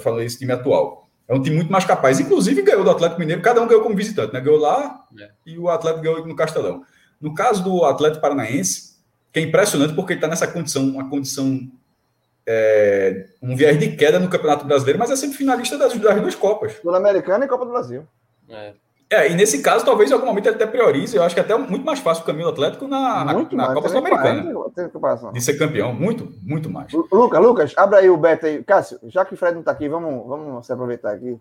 Falando esse time atual. É um time muito mais capaz. Inclusive, ganhou do Atlético Mineiro. Cada um ganhou como visitante, né? Ganhou lá e o Atlético ganhou no Castelão. No caso do Atlético Paranaense... Que é impressionante porque ele está nessa condição, uma condição, um viés de queda no Campeonato Brasileiro, mas é sempre finalista das 2 Copas. Sul-Americana e Copa do Brasil. E nesse caso, talvez em algum momento ele até priorize, eu acho que até é muito mais fácil o caminho do Atlético na Copa Sul-Americana. De ser campeão, muito mais. Lucas, abre aí o Beto aí. Cássio, já que o Fred não está aqui, vamos se aproveitar aqui.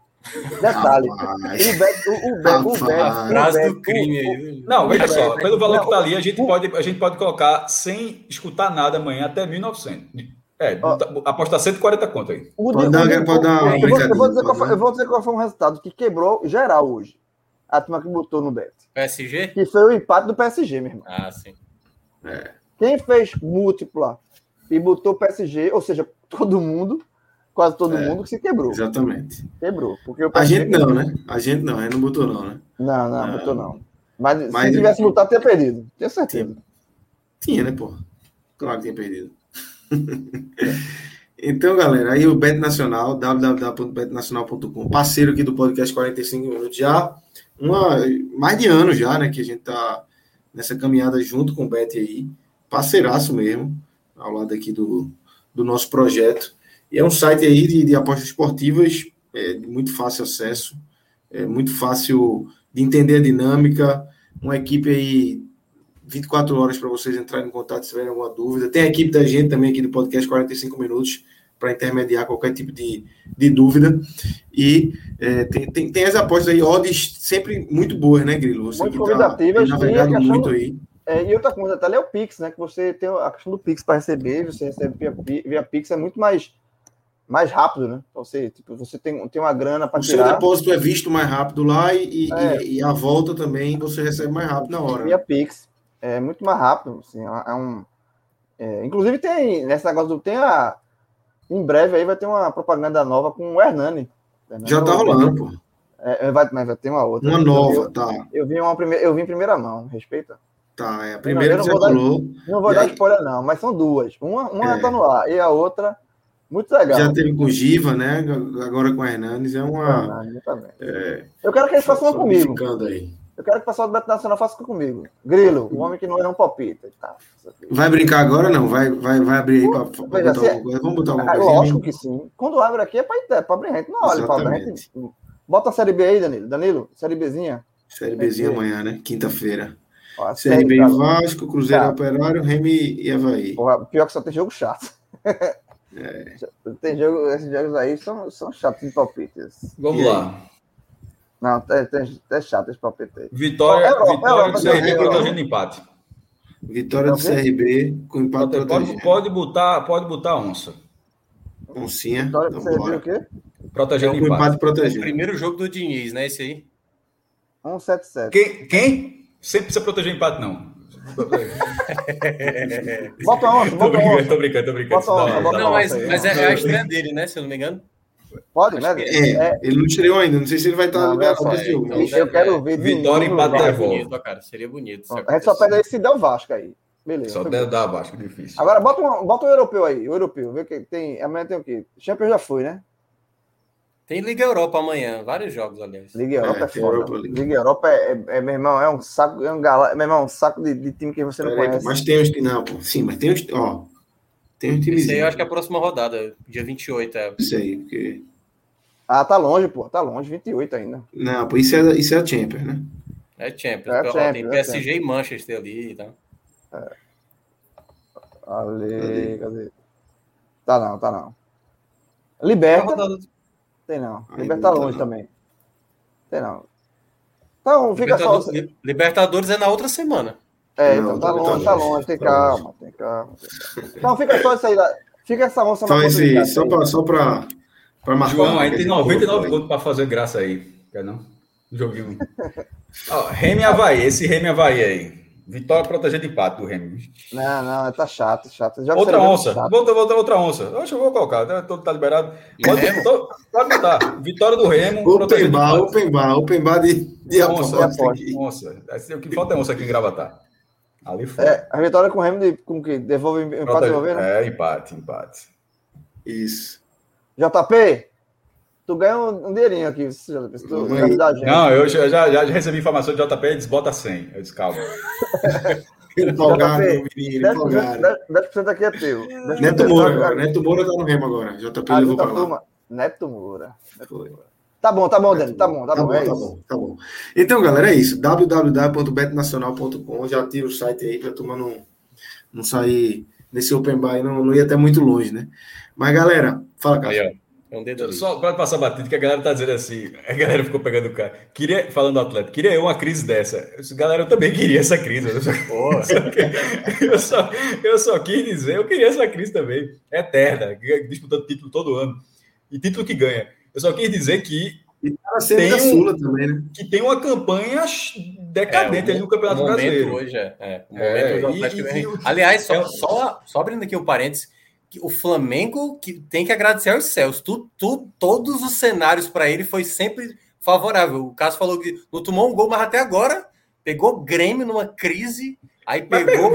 Detalhe, o Beto. Não, veja só, pelo valor que está ali, a gente pode colocar sem escutar nada amanhã até 1.900. Apostar 140 conto aí. Eu vou dizer qual foi um resultado que quebrou geral hoje. A turma que botou no Bet. PSG? Que foi o empate do PSG, meu irmão. Sim. Quem fez múltipla e botou PSG, ou seja, todo mundo, quase todo mundo que se quebrou. Exatamente. Quebrou. Porque a gente não, né? A gente não, a gente não botou não, né? Não, botou não. Mas se tivesse botado, teria perdido. Tenho certeza. Tinha, né, pô? Claro que tinha perdido. Então, galera, aí o Bet Nacional, www.betnacional.com, parceiro aqui do podcast 45 minutos, já mais de ano já, né, que a gente tá nessa caminhada junto com o Bet aí, parceiraço mesmo, ao lado aqui do nosso projeto. E é um site aí de apostas esportivas, de muito fácil acesso, muito fácil de entender a dinâmica, uma equipe aí 24 horas para vocês entrarem em contato se tiverem alguma dúvida. Tem a equipe da gente também aqui do podcast 45 minutos para intermediar qualquer tipo de dúvida. E tem as apostas aí, odds sempre muito boas, né, Grilo? Você muito convidativas. Tá navegado muito aí. E outra coisa, até é o Pix, né? Que você tem a questão do Pix para receber, você recebe via Pix, é muito mais rápido, né? Você, você tem uma grana para tirar. O seu depósito é visto mais rápido lá e a volta também você recebe mais rápido na hora. Via Pix. É muito mais rápido, assim, inclusive tem, nesse negócio em breve aí vai ter uma propaganda nova com o Hernani. Já tá rolando, pô. Mas vai ter uma outra. Uma nova, tá. Eu vi em primeira mão, respeita. Tá, a primeira que você falou. Não vou dar spoiler não, mas são duas. Uma tá no ar e a outra, muito legal. Já teve com o Giva, né, agora com o Hernani, eu quero que eles façam uma comigo. Eu quero que o pessoal do Beto Nacional faça comigo. Grilo, o homem que não palpita. Tá. Vai brincar agora ou não? Vai abrir aí para botar alguma coisa? Vamos botar alguma coisa? Lógico que sim. Quando abre aqui é para abrir rente. Não olha para abrir rente. Bota a Série B aí, Danilo. Danilo, Série Bzinha. Série Bzinha amanhã, né? Quinta-feira. Ó, Série B em Vasco, Cruzeiro Operário, Remy e Avaí. Porra, pior que só tem jogo chato. Esses jogos aí são chatos de palpites. Vamos lá. Não, é chato esse palpite aí. Vitória do CRB protegendo empate. Vitória do CRB com empate protegendo. Pode botar onça. Oncinha. Vitória do CRB o quê? Protegendo empate. É o primeiro jogo do Diniz, né? Esse aí. 177. Quem? Sempre precisa proteger empate, não. Bota onça, bota onça. Tô brincando. Não, mas é a estreia dele, né? Se eu não me engano. Pode, né? Ele não estreou ainda, não sei se ele vai estar liberado para esse jogo. Eu quero ver Vitória empate da volta, cara. Seria bonito. A gente só pede aí se der o Vasco aí. Beleza. Só der o Vasco, difícil. Agora bota o europeu aí, o europeu. Vê que tem. Amanhã tem o quê? Champions já foi, né? Tem Liga Europa amanhã, vários jogos, aliás. Liga Europa é foda. Liga Europa meu irmão, é um saco, meu irmão, um saco de time que você não conhece. Mas tem os que não, pô. Sim, mas tem os. Ó. Isso aí eu acho que é a próxima rodada, dia 28. Isso aí, porque... Ah, tá longe, pô. Tá longe, 28 ainda. Não, pô, isso é a Champions, né? É a Champions. Tem PSG e Manchester ali e tal. Ali, cadê? Tá não. Liberta. Tem não. Liberta tá longe também. Tem não. Então, fica só... Libertadores é na outra semana. Não, então tá longe, tem calma. Então fica só isso aí, fica essa onça na possibilidade. Só pra marcar. João, aí tem 99 pontos pra fazer graça aí, quer não? Joguinho. Remy Avaí, esse Remy Avaí aí. Vitória protegendo empate do Remy. Não, tá chato. Outra onça, vou botar outra onça. Acho que eu vou colocar, tá liberado. Pode botar, Vitória do Remo. Open bar de onça. O que falta é onça aqui em Gravatá. Ali foi. A vitória com o Remy, com que? Devolve empate, devolver, né? Empate. Isso. JP, tu ganha um dinheirinho aqui. Não, eu já recebi informação de JP e desbota 100. Eu disse, calma. Empolgado, menino, empolgado. 10% aqui é teu. Neto Moura tá no Remo agora. JP levou pra lá. Neto Moura. Tá bom, Dani, tá bom. Então, galera, é isso. www.betnacional.com. Já tira o site aí pra turma não sair nesse open bar e não ir até muito longe, né? Mas, galera, fala, Cássio. Só pra passar batido, que a galera tá dizendo assim, a galera ficou pegando o cara. Falando do Atlético, queria eu uma crise dessa. Galera, eu também queria essa crise. Eu só quis dizer, eu queria essa crise também. Eterna, disputando título todo ano. E título que ganha. Eu só quis dizer que tem uma campanha decadente ali no Campeonato Brasileiro. Hoje, o momento hoje. Aliás, só abrindo aqui um parênteses, o Flamengo que tem que agradecer aos céus. Todos os cenários para ele foi sempre favorável. O Cássio falou que não tomou um gol, mas até agora pegou o Grêmio numa crise, aí pegou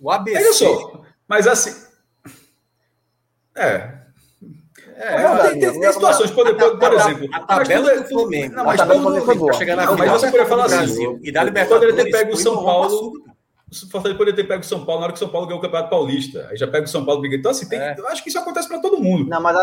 o ABC. Olha só, mas assim... Tem situações, por exemplo... A tabela do Flamengo. Não, mas você poderia falar assim... E da Libertadores, poderia ter pego o São Paulo... O Fortaleza poderia ter pego o São Paulo na hora que o São Paulo ganhou o Campeonato Paulista. Aí já pega o São Paulo e briga. Então, assim, eu acho que isso acontece para todo mundo. Não, mas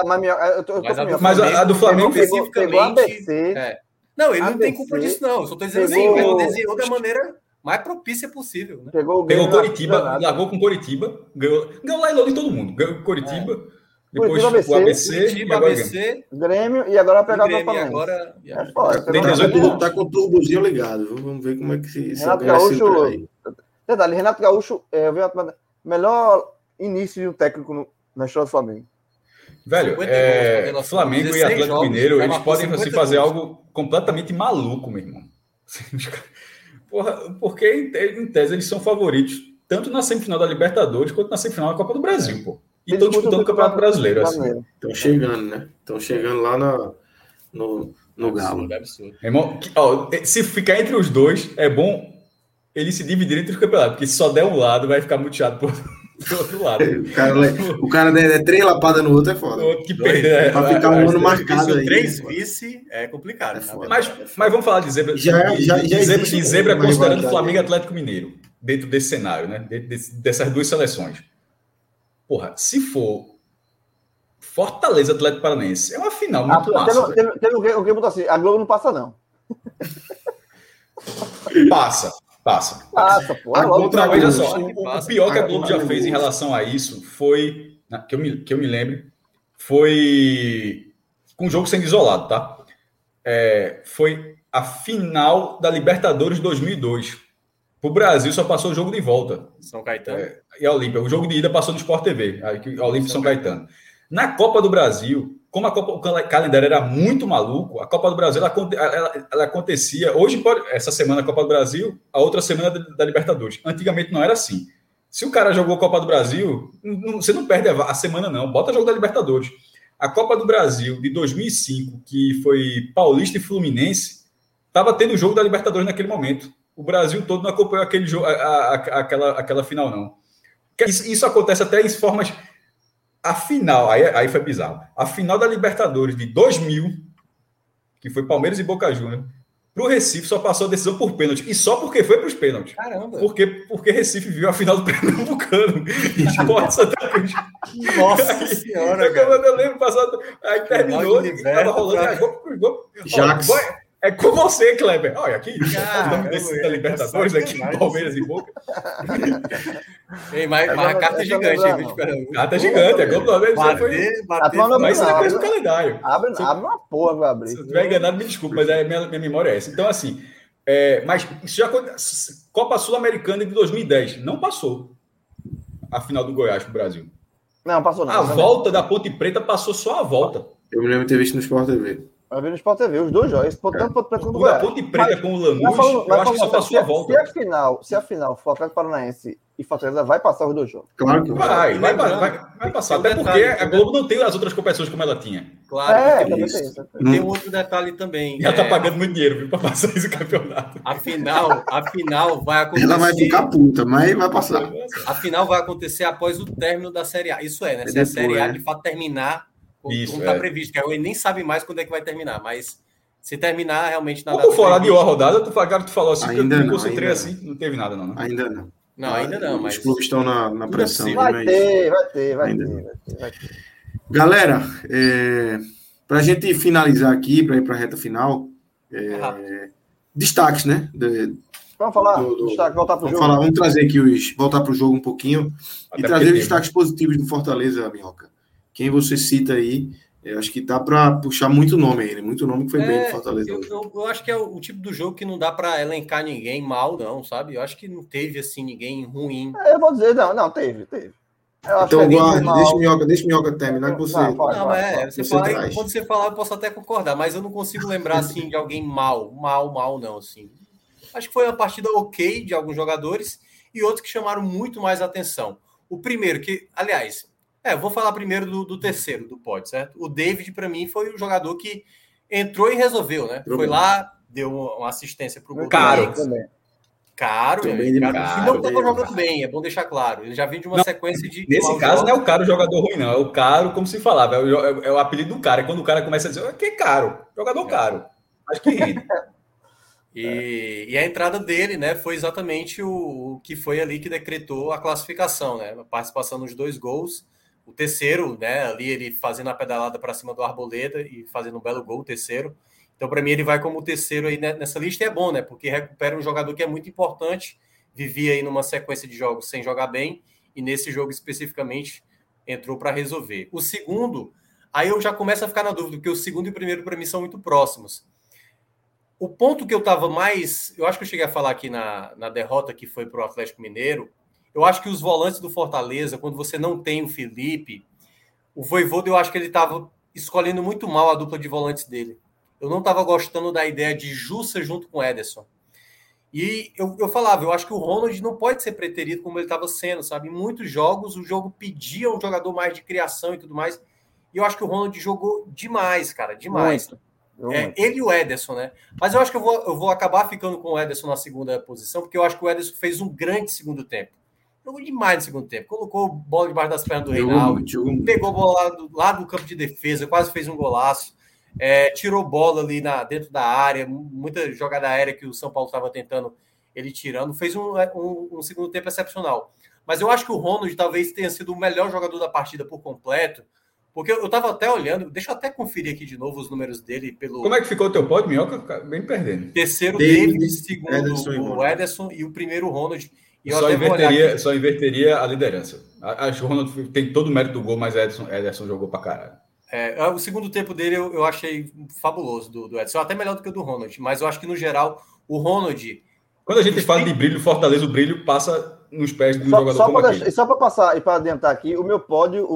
a do Flamengo pegou a ABC. É. Não, ele ABC, não tem culpa disso, não. Eu só estou dizendo assim, ele desenhou da maneira mais propícia possível. Né? Pegou o Coritiba, largou com o Coritiba, ganhou lá e logo de todo mundo. Ganhou o Coritiba, depois o ABC, Coritiba, ABC, Grêmio, e agora pegar o Flamengo. Tem 18 minutos, tá com o turbozinho ligado. Vamos ver como é que se ganha. Detalhe, Renato Gaúcho é o melhor início de um técnico na história do Flamengo. Velho, Flamengo e Atlético Mineiro, eles podem assim, fazer algo completamente maluco, meu irmão. Porra, porque, em tese, eles são favoritos tanto na semifinal da Libertadores quanto na semifinal da Copa do Brasil, pô. E estão disputando o Campeonato Brasileiro, assim. Estão chegando, né? Estão chegando lá no Galo. Irmão, se ficar entre os dois, é bom... Ele se dividir entre os campeonatos, porque se só der um lado, vai ficar muteado pro outro lado. o cara der três lapadas no outro é foda. O outro que perde, pra ficar um ano marcado aí. Três vice é complicado. É mas vamos falar de zebra. De zebra considerando o Flamengo e Atlético Mineiro, dentro desse cenário, né? Dessas duas seleções. Porra, se for Fortaleza Atlético Paranaense, é uma final muito massa. Teve alguém botou assim, a Globo não passa, não. Passa, pô. Veja só, o pior que a Globo já fez em relação a isso foi, que eu me lembre, foi com o jogo sendo isolado, tá? Foi a final da Libertadores 2002. O Brasil só passou o jogo de volta. São Caetano. E a Olímpia. O jogo de ida passou no Sport TV, a Olímpia e São Caetano. Na Copa do Brasil, como o calendário era muito maluco, a Copa do Brasil ela acontecia... Hoje, essa semana a Copa do Brasil, a outra semana da Libertadores. Antigamente não era assim. Se o cara jogou a Copa do Brasil, você não perde a semana não, bota jogo da Libertadores. A Copa do Brasil de 2005, que foi Paulista e Fluminense, estava tendo o jogo da Libertadores naquele momento. O Brasil todo não acompanhou aquele jogo, aquela final não. Isso acontece até em formas... A final, aí foi bizarro. A final da Libertadores de 2000, que foi Palmeiras e Boca Juniors, pro Recife só passou a decisão por pênalti. E só porque foi pros pênaltis. Caramba. Porque Recife viu a final do Pernambucano. Esporte Santa Cruz. Nossa senhora, eu lembro passado. Aí terminou, tava rolando. Jax. É com você, Kleber. Olha aqui, da Libertadores, aqui em Palmeiras e Boca. Ei, mas a carta é gigante, viu? Carta é gigante, é como bater, mas isso é coisa do calendário. Abre uma porra pra abrir. Se eu estiver enganado, me desculpa, mas minha memória é essa. Então, assim, mas isso já aconteceu. Copa Sul-Americana de 2010 não passou a final do Goiás pro Brasil. Não, passou não. A volta da Ponte Preta passou só a volta. Eu me lembro de ter visto no Sport TV. Vai ver no Sport TV, os dois jogos. Tanto Ponte Preta quanto o Goiás. Ponte Preta com o Lanús, eu acho que só passou a volta. Se a final for Atlético Paranaense e Fortaleza, vai passar os dois jogos. Claro que vai passar. Até porque a Globo não tem as outras competições como ela tinha. Claro. Tem um outro detalhe também. Ela tá pagando muito dinheiro, viu, pra passar esse campeonato. A final vai acontecer... Ela vai ficar puta, mas vai passar. A final vai acontecer após o término da Série A. Isso é, né? Se a Série A, de fato, terminar... Isso, como tá previsto, que ele nem sabe mais quando é que vai terminar, mas se terminar realmente na data... Como falar de uma rodada, tu falou assim, ainda que eu me concentrei assim, não teve nada não, né? Ainda não. Não, ainda não, mas... Os clubes estão na pressão. Vai ter. Galera, pra gente finalizar aqui, pra ir pra reta final, destaques, né? Vamos falar, destaque, voltar pro jogo. Vamos trazer aqui voltar pro jogo um pouquinho e trazer os destaques positivos do Fortaleza, Minhoca. Quem você cita aí, eu acho que dá para puxar muito nome que foi bem do Fortaleza. Eu acho que é o tipo do jogo que não dá para elencar ninguém mal, não, sabe? Eu acho que não teve, assim, ninguém ruim. Eu vou dizer, não, teve. Então, guarda, deixa o Minhoca terminar que você... Não, você fala aí, quando você falar eu posso até concordar, mas eu não consigo lembrar, assim, de alguém mal não, assim. Acho que foi uma partida ok de alguns jogadores e outros que chamaram muito mais atenção. O primeiro, que, aliás... Eu vou falar primeiro do terceiro, do pódio, certo? O David, para mim, foi o jogador que entrou e resolveu, né? Foi lá, deu uma assistência para o gol. Caro também. Caro. Não estava jogando bem, é bom deixar claro. Ele já vem de uma sequência de... Nesse caso, não é o Caro jogador ruim, não. É o Caro, como se falava. É o apelido do cara. É quando o cara começa a dizer, que Caro, jogador caro. Acho que rindo. E a entrada dele, né, foi exatamente o que foi ali que decretou a classificação, né? A participação nos dois gols. O terceiro, né, ali ele fazendo a pedalada para cima do Arboleda e fazendo um belo gol, o terceiro. Então, para mim, ele vai como o terceiro aí nessa lista, e é bom, né? Porque recupera um jogador que é muito importante, vivia aí numa sequência de jogos sem jogar bem, e nesse jogo especificamente entrou para resolver. O segundo, aí eu já começo a ficar na dúvida, porque o segundo e o primeiro para mim são muito próximos. O ponto que eu estava mais... Eu acho que eu cheguei a falar aqui na derrota que foi para o Atlético Mineiro, eu acho que os volantes do Fortaleza, quando você não tem o Felipe, o Voivoda, eu acho que ele estava escolhendo muito mal a dupla de volantes dele. Eu não estava gostando da ideia de Jussa junto com Ederson. E eu falava, eu acho que o Ronald não pode ser preterido como ele estava sendo, sabe? Em muitos jogos, o jogo pedia um jogador mais de criação e tudo mais. E eu acho que o Ronald jogou demais, cara, demais. Muito. Ele e o Ederson, né? Mas eu acho que eu vou acabar ficando com o Ederson na segunda posição, porque eu acho que o Ederson fez um grande segundo tempo. Jogou demais no segundo tempo. Colocou bola debaixo das pernas do Reinaldo. Pegou a bola lá do campo de defesa, quase fez um golaço. Tirou bola ali dentro da área, muita jogada aérea que o São Paulo estava tentando, ele tirando, fez um segundo tempo excepcional. Mas eu acho que o Ronald talvez tenha sido o melhor jogador da partida por completo, porque eu estava até olhando, deixa eu até conferir aqui de novo os números dele pelo... Como é que ficou o teu pódio, Minhoca? Bem perdendo. Terceiro David, segundo o Ederson e o primeiro o Ronald. E só inverteria a liderança. Acho que o Ronald tem todo o mérito do gol, mas Ederson jogou pra caralho. O segundo tempo dele eu achei fabuloso do Edson, até melhor do que o do Ronald, mas eu acho que no geral o Ronald... Quando a gente fala de brilho, Fortaleza, o brilho passa nos pés do jogador como aquele. Só para passar e para adiantar aqui, o meu pódio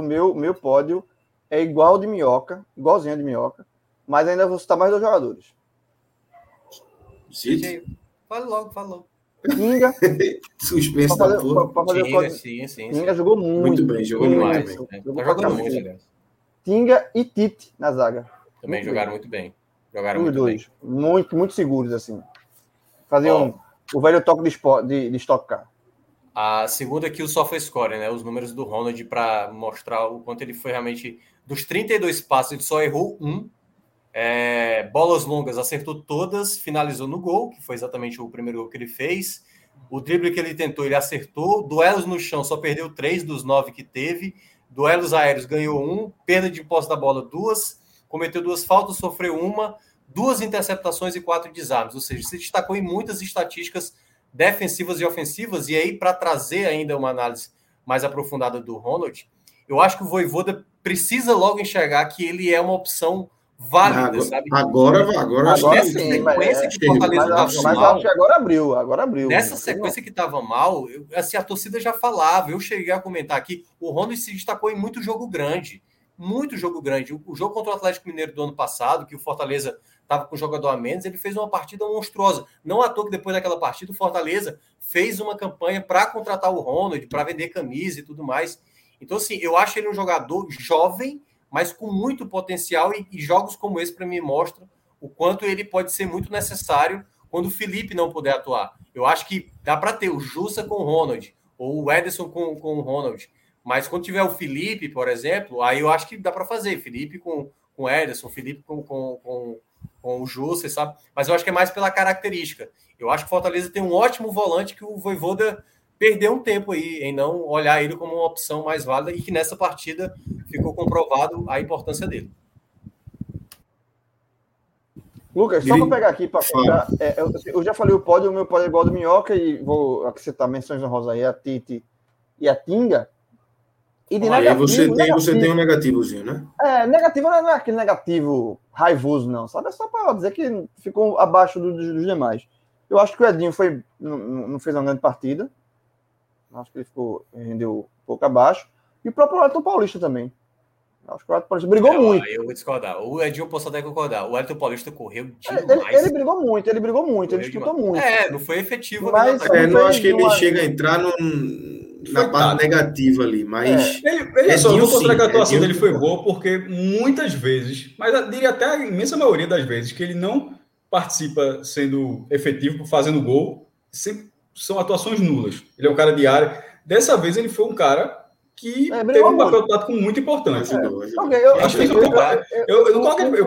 é igual de Minhoca, igualzinho de Minhoca, mas ainda vou citar mais dois jogadores. Sim. Fala logo. Inga. Suspenso da porra. Sim. Inga jogou muito bem, jogou demais. Jogou muito. Tinga e Tite na zaga. Também jogaram muito bem. Jogaram muito bem. Os dois. Muito, muito seguros, assim. Faziam o velho toque de Stock Car. A segunda aqui só foi score, né? Os números do Ronald para mostrar o quanto ele foi realmente... Dos 32 passos, ele só errou um. Bolas longas, acertou todas. Finalizou no gol, que foi exatamente o primeiro gol que ele fez. O drible que ele tentou, ele acertou. Duelos no chão, só perdeu 3 dos 9 que teve. Duelos aéreos ganhou 1, perda de posse da bola 2, cometeu 2 faltas, sofreu 1, 2 interceptações e 4 desarmes. Ou seja, se destacou em muitas estatísticas defensivas e ofensivas. E aí, para trazer ainda uma análise mais aprofundada do Ronald, eu acho que o Voivoda precisa logo enxergar que ele é uma opção válida, sabe? Agora acho que nessa sequência que o Fortaleza estava mal... Mas agora abriu. Nessa sequência que estava mal, assim, a torcida já falava, eu cheguei a comentar aqui, o Ronald se destacou em muito jogo grande. O jogo contra o Atlético Mineiro do ano passado, que o Fortaleza estava com um jogador a menos, ele fez uma partida monstruosa. Não à toa que depois daquela partida, o Fortaleza fez uma campanha para contratar o Ronald, para vender camisa e tudo mais. Então, assim, eu acho ele um jogador jovem, mas com muito potencial, e jogos como esse para mim mostram o quanto ele pode ser muito necessário quando o Felipe não puder atuar. Eu acho que dá para ter o Jussa com o Ronald, ou o Ederson com o Ronald, mas quando tiver o Felipe, por exemplo, aí eu acho que dá para fazer, Felipe com o Ederson, Felipe com o Jussa, sabe? Mas eu acho que é mais pela característica. Eu acho que o Fortaleza tem um ótimo volante que o Voivoda perdeu um tempo aí em não olhar ele como uma opção mais válida, e que nessa partida ficou comprovado a importância dele. Lucas, só para pegar aqui, eu já falei o pódio, o meu pódio é igual do Minhoca, e vou acrescentar menções honrosas aí a Tite e a Tinga. E de negativo, você tem um negativozinho, né? Negativo não é aquele negativo raivoso, não, sabe? É só para dizer que ficou abaixo dos demais. Eu acho que o Edinho não fez uma grande partida. Acho que ele rendeu um pouco abaixo. E o próprio Wellington Paulista também. Acho que o Wellington Paulista brigou muito. Eu vou discordar. O Edinho eu posso até concordar. O Wellington Paulista correu demais. Ele brigou muito, ele disputou muito. Não foi efetivo. Mas, não acho que ele chega a entrar num... na parte negativa ali, mas... Ele resolveu contra a atuação dele foi boa, porque muitas vezes, mas eu diria até a imensa maioria das vezes, que ele não participa sendo efetivo, fazendo gol, sempre são atuações nulas. Ele é um cara de área. Dessa vez ele foi um cara que teve um papel tático muito importante. Eu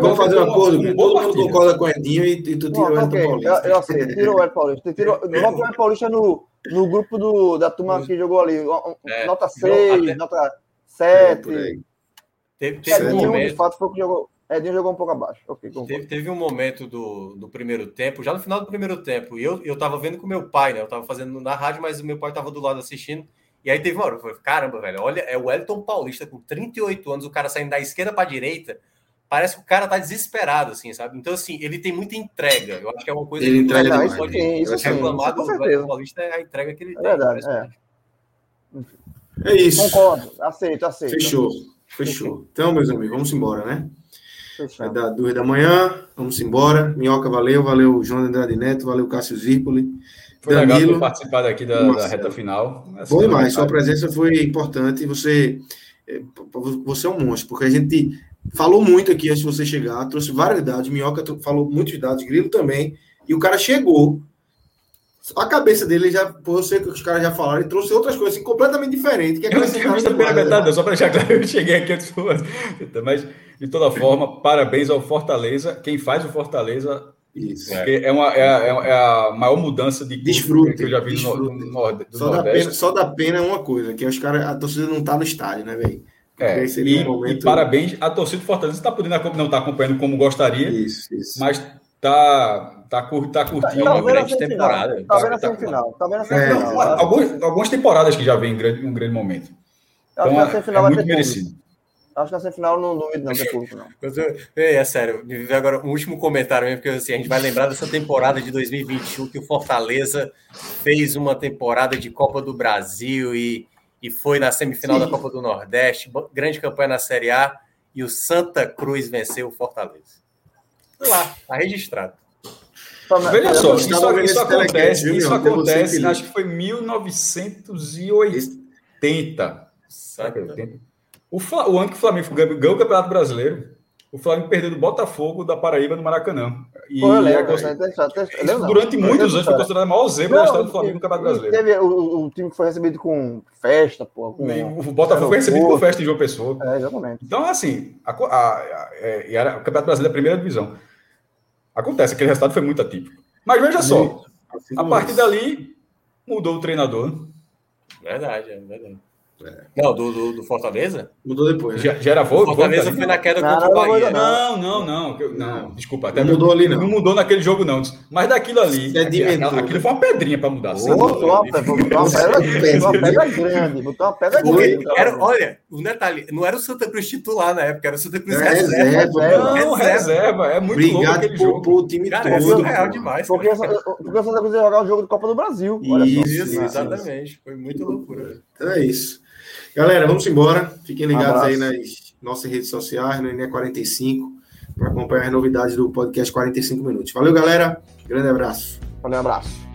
vou fazer um acordo. Todo mundo concorda com o Edinho e tu tira o Edinho Paulista. Eu sei, tira o Edinho Paulista. Bota o Edinho Paulista no grupo da turma que jogou ali. Nota 6, nota 7. Edinho, de fato, foi o que jogou. Edinho jogou um pouco abaixo. Teve um momento do primeiro tempo, já no final do primeiro tempo, e eu tava vendo com meu pai, né? Eu tava fazendo na rádio, mas o meu pai tava do lado assistindo. E aí teve uma hora, eu falei, caramba, velho, olha, é o Wellington Paulista com 38 anos, o cara saindo da esquerda para a direita, parece que o cara tá desesperado, assim, sabe? Então, assim, ele tem muita entrega, eu acho que é uma coisa... Ele entrega demais, pode reclamar do Wellington Paulista, é a entrega que ele tem. É verdade, é isso. Concordo, aceito. Fechou. Então, meus amigos, vamos embora, né? Fechado. Vai dar 2 da manhã, vamos embora. Minhoca, valeu João Andrade Neto, valeu Cássio Zirpoli. Foi legal participar daqui da reta final. Foi mais, sua presença foi importante. Você é um monstro, porque a gente falou muito aqui antes de você chegar, trouxe vários dados, Minhoca falou muitos dados, Grilo também, e o cara chegou, a cabeça dele já, eu sei que os caras já falaram, ele trouxe outras coisas assim, completamente diferentes. Que é eu não tinha visto a primeira metade, só para deixar claro, eu cheguei aqui antes, mas de toda forma, parabéns ao Fortaleza, quem faz o Fortaleza... Isso. É a maior mudança de desfrute que eu já vi no Nordeste. Só dá pena é uma coisa, que os caras, a torcida não está no estádio, né, velho? E parabéns, a torcida do Fortaleza está podendo, não está acompanhando como gostaria, isso. Mas está curtindo uma grande temporada. Está vendo a semifinal. Algumas temporadas que já vem um grande momento. Então, é muito merecido. Acho que na semifinal não duvido, não, público, não. É sério, agora um último comentário mesmo, porque assim, a gente vai lembrar dessa temporada de 2021 que o Fortaleza fez uma temporada de Copa do Brasil e foi na semifinal da Copa do Nordeste, grande campanha na Série A, e o Santa Cruz venceu o Fortaleza. Foi lá, tá registrado. Veja só, isso acontece, acho que foi 1980. Sabe? 80. O ano que o Flamengo ganhou o Campeonato Brasileiro, o Flamengo perdeu do Botafogo da Paraíba no Maracanã. Durante muitos anos foi considerado a maior zebra da história do Flamengo no Campeonato Brasileiro. Teve o time que foi recebido com festa, pô. O Botafogo foi recebido com festa em João Pessoa. Exatamente. Então, assim, o Campeonato Brasileiro é a primeira divisão. Acontece, aquele resultado foi muito atípico. Mas veja só, a partir dali, mudou o treinador. Verdade. Não, do Fortaleza? Mudou depois. Né? Já era voo? O Fortaleza foi na queda contra o Bahia. Não. Desculpa. Até não mudou ali, não. Não mudou naquele jogo, não. Mas daquilo ali. Aquilo foi uma pedrinha para mudar. Botou uma pedra grande. Olha, o detalhe, não era o Santa Cruz titular na época, era o Santa Cruz reserva. Não, reserva. É muito louco aquele jogo. Obrigado pro time todo. É real demais. Porque o Santa Cruz ia jogar o jogo de Copa do Brasil. Isso, exatamente. Foi muito loucura. É isso. Galera, vamos embora. Fiquem ligados aí nas nossas redes sociais, no NE45, para acompanhar as novidades do podcast 45 Minutos. Valeu, galera. Grande abraço. Valeu, abraço.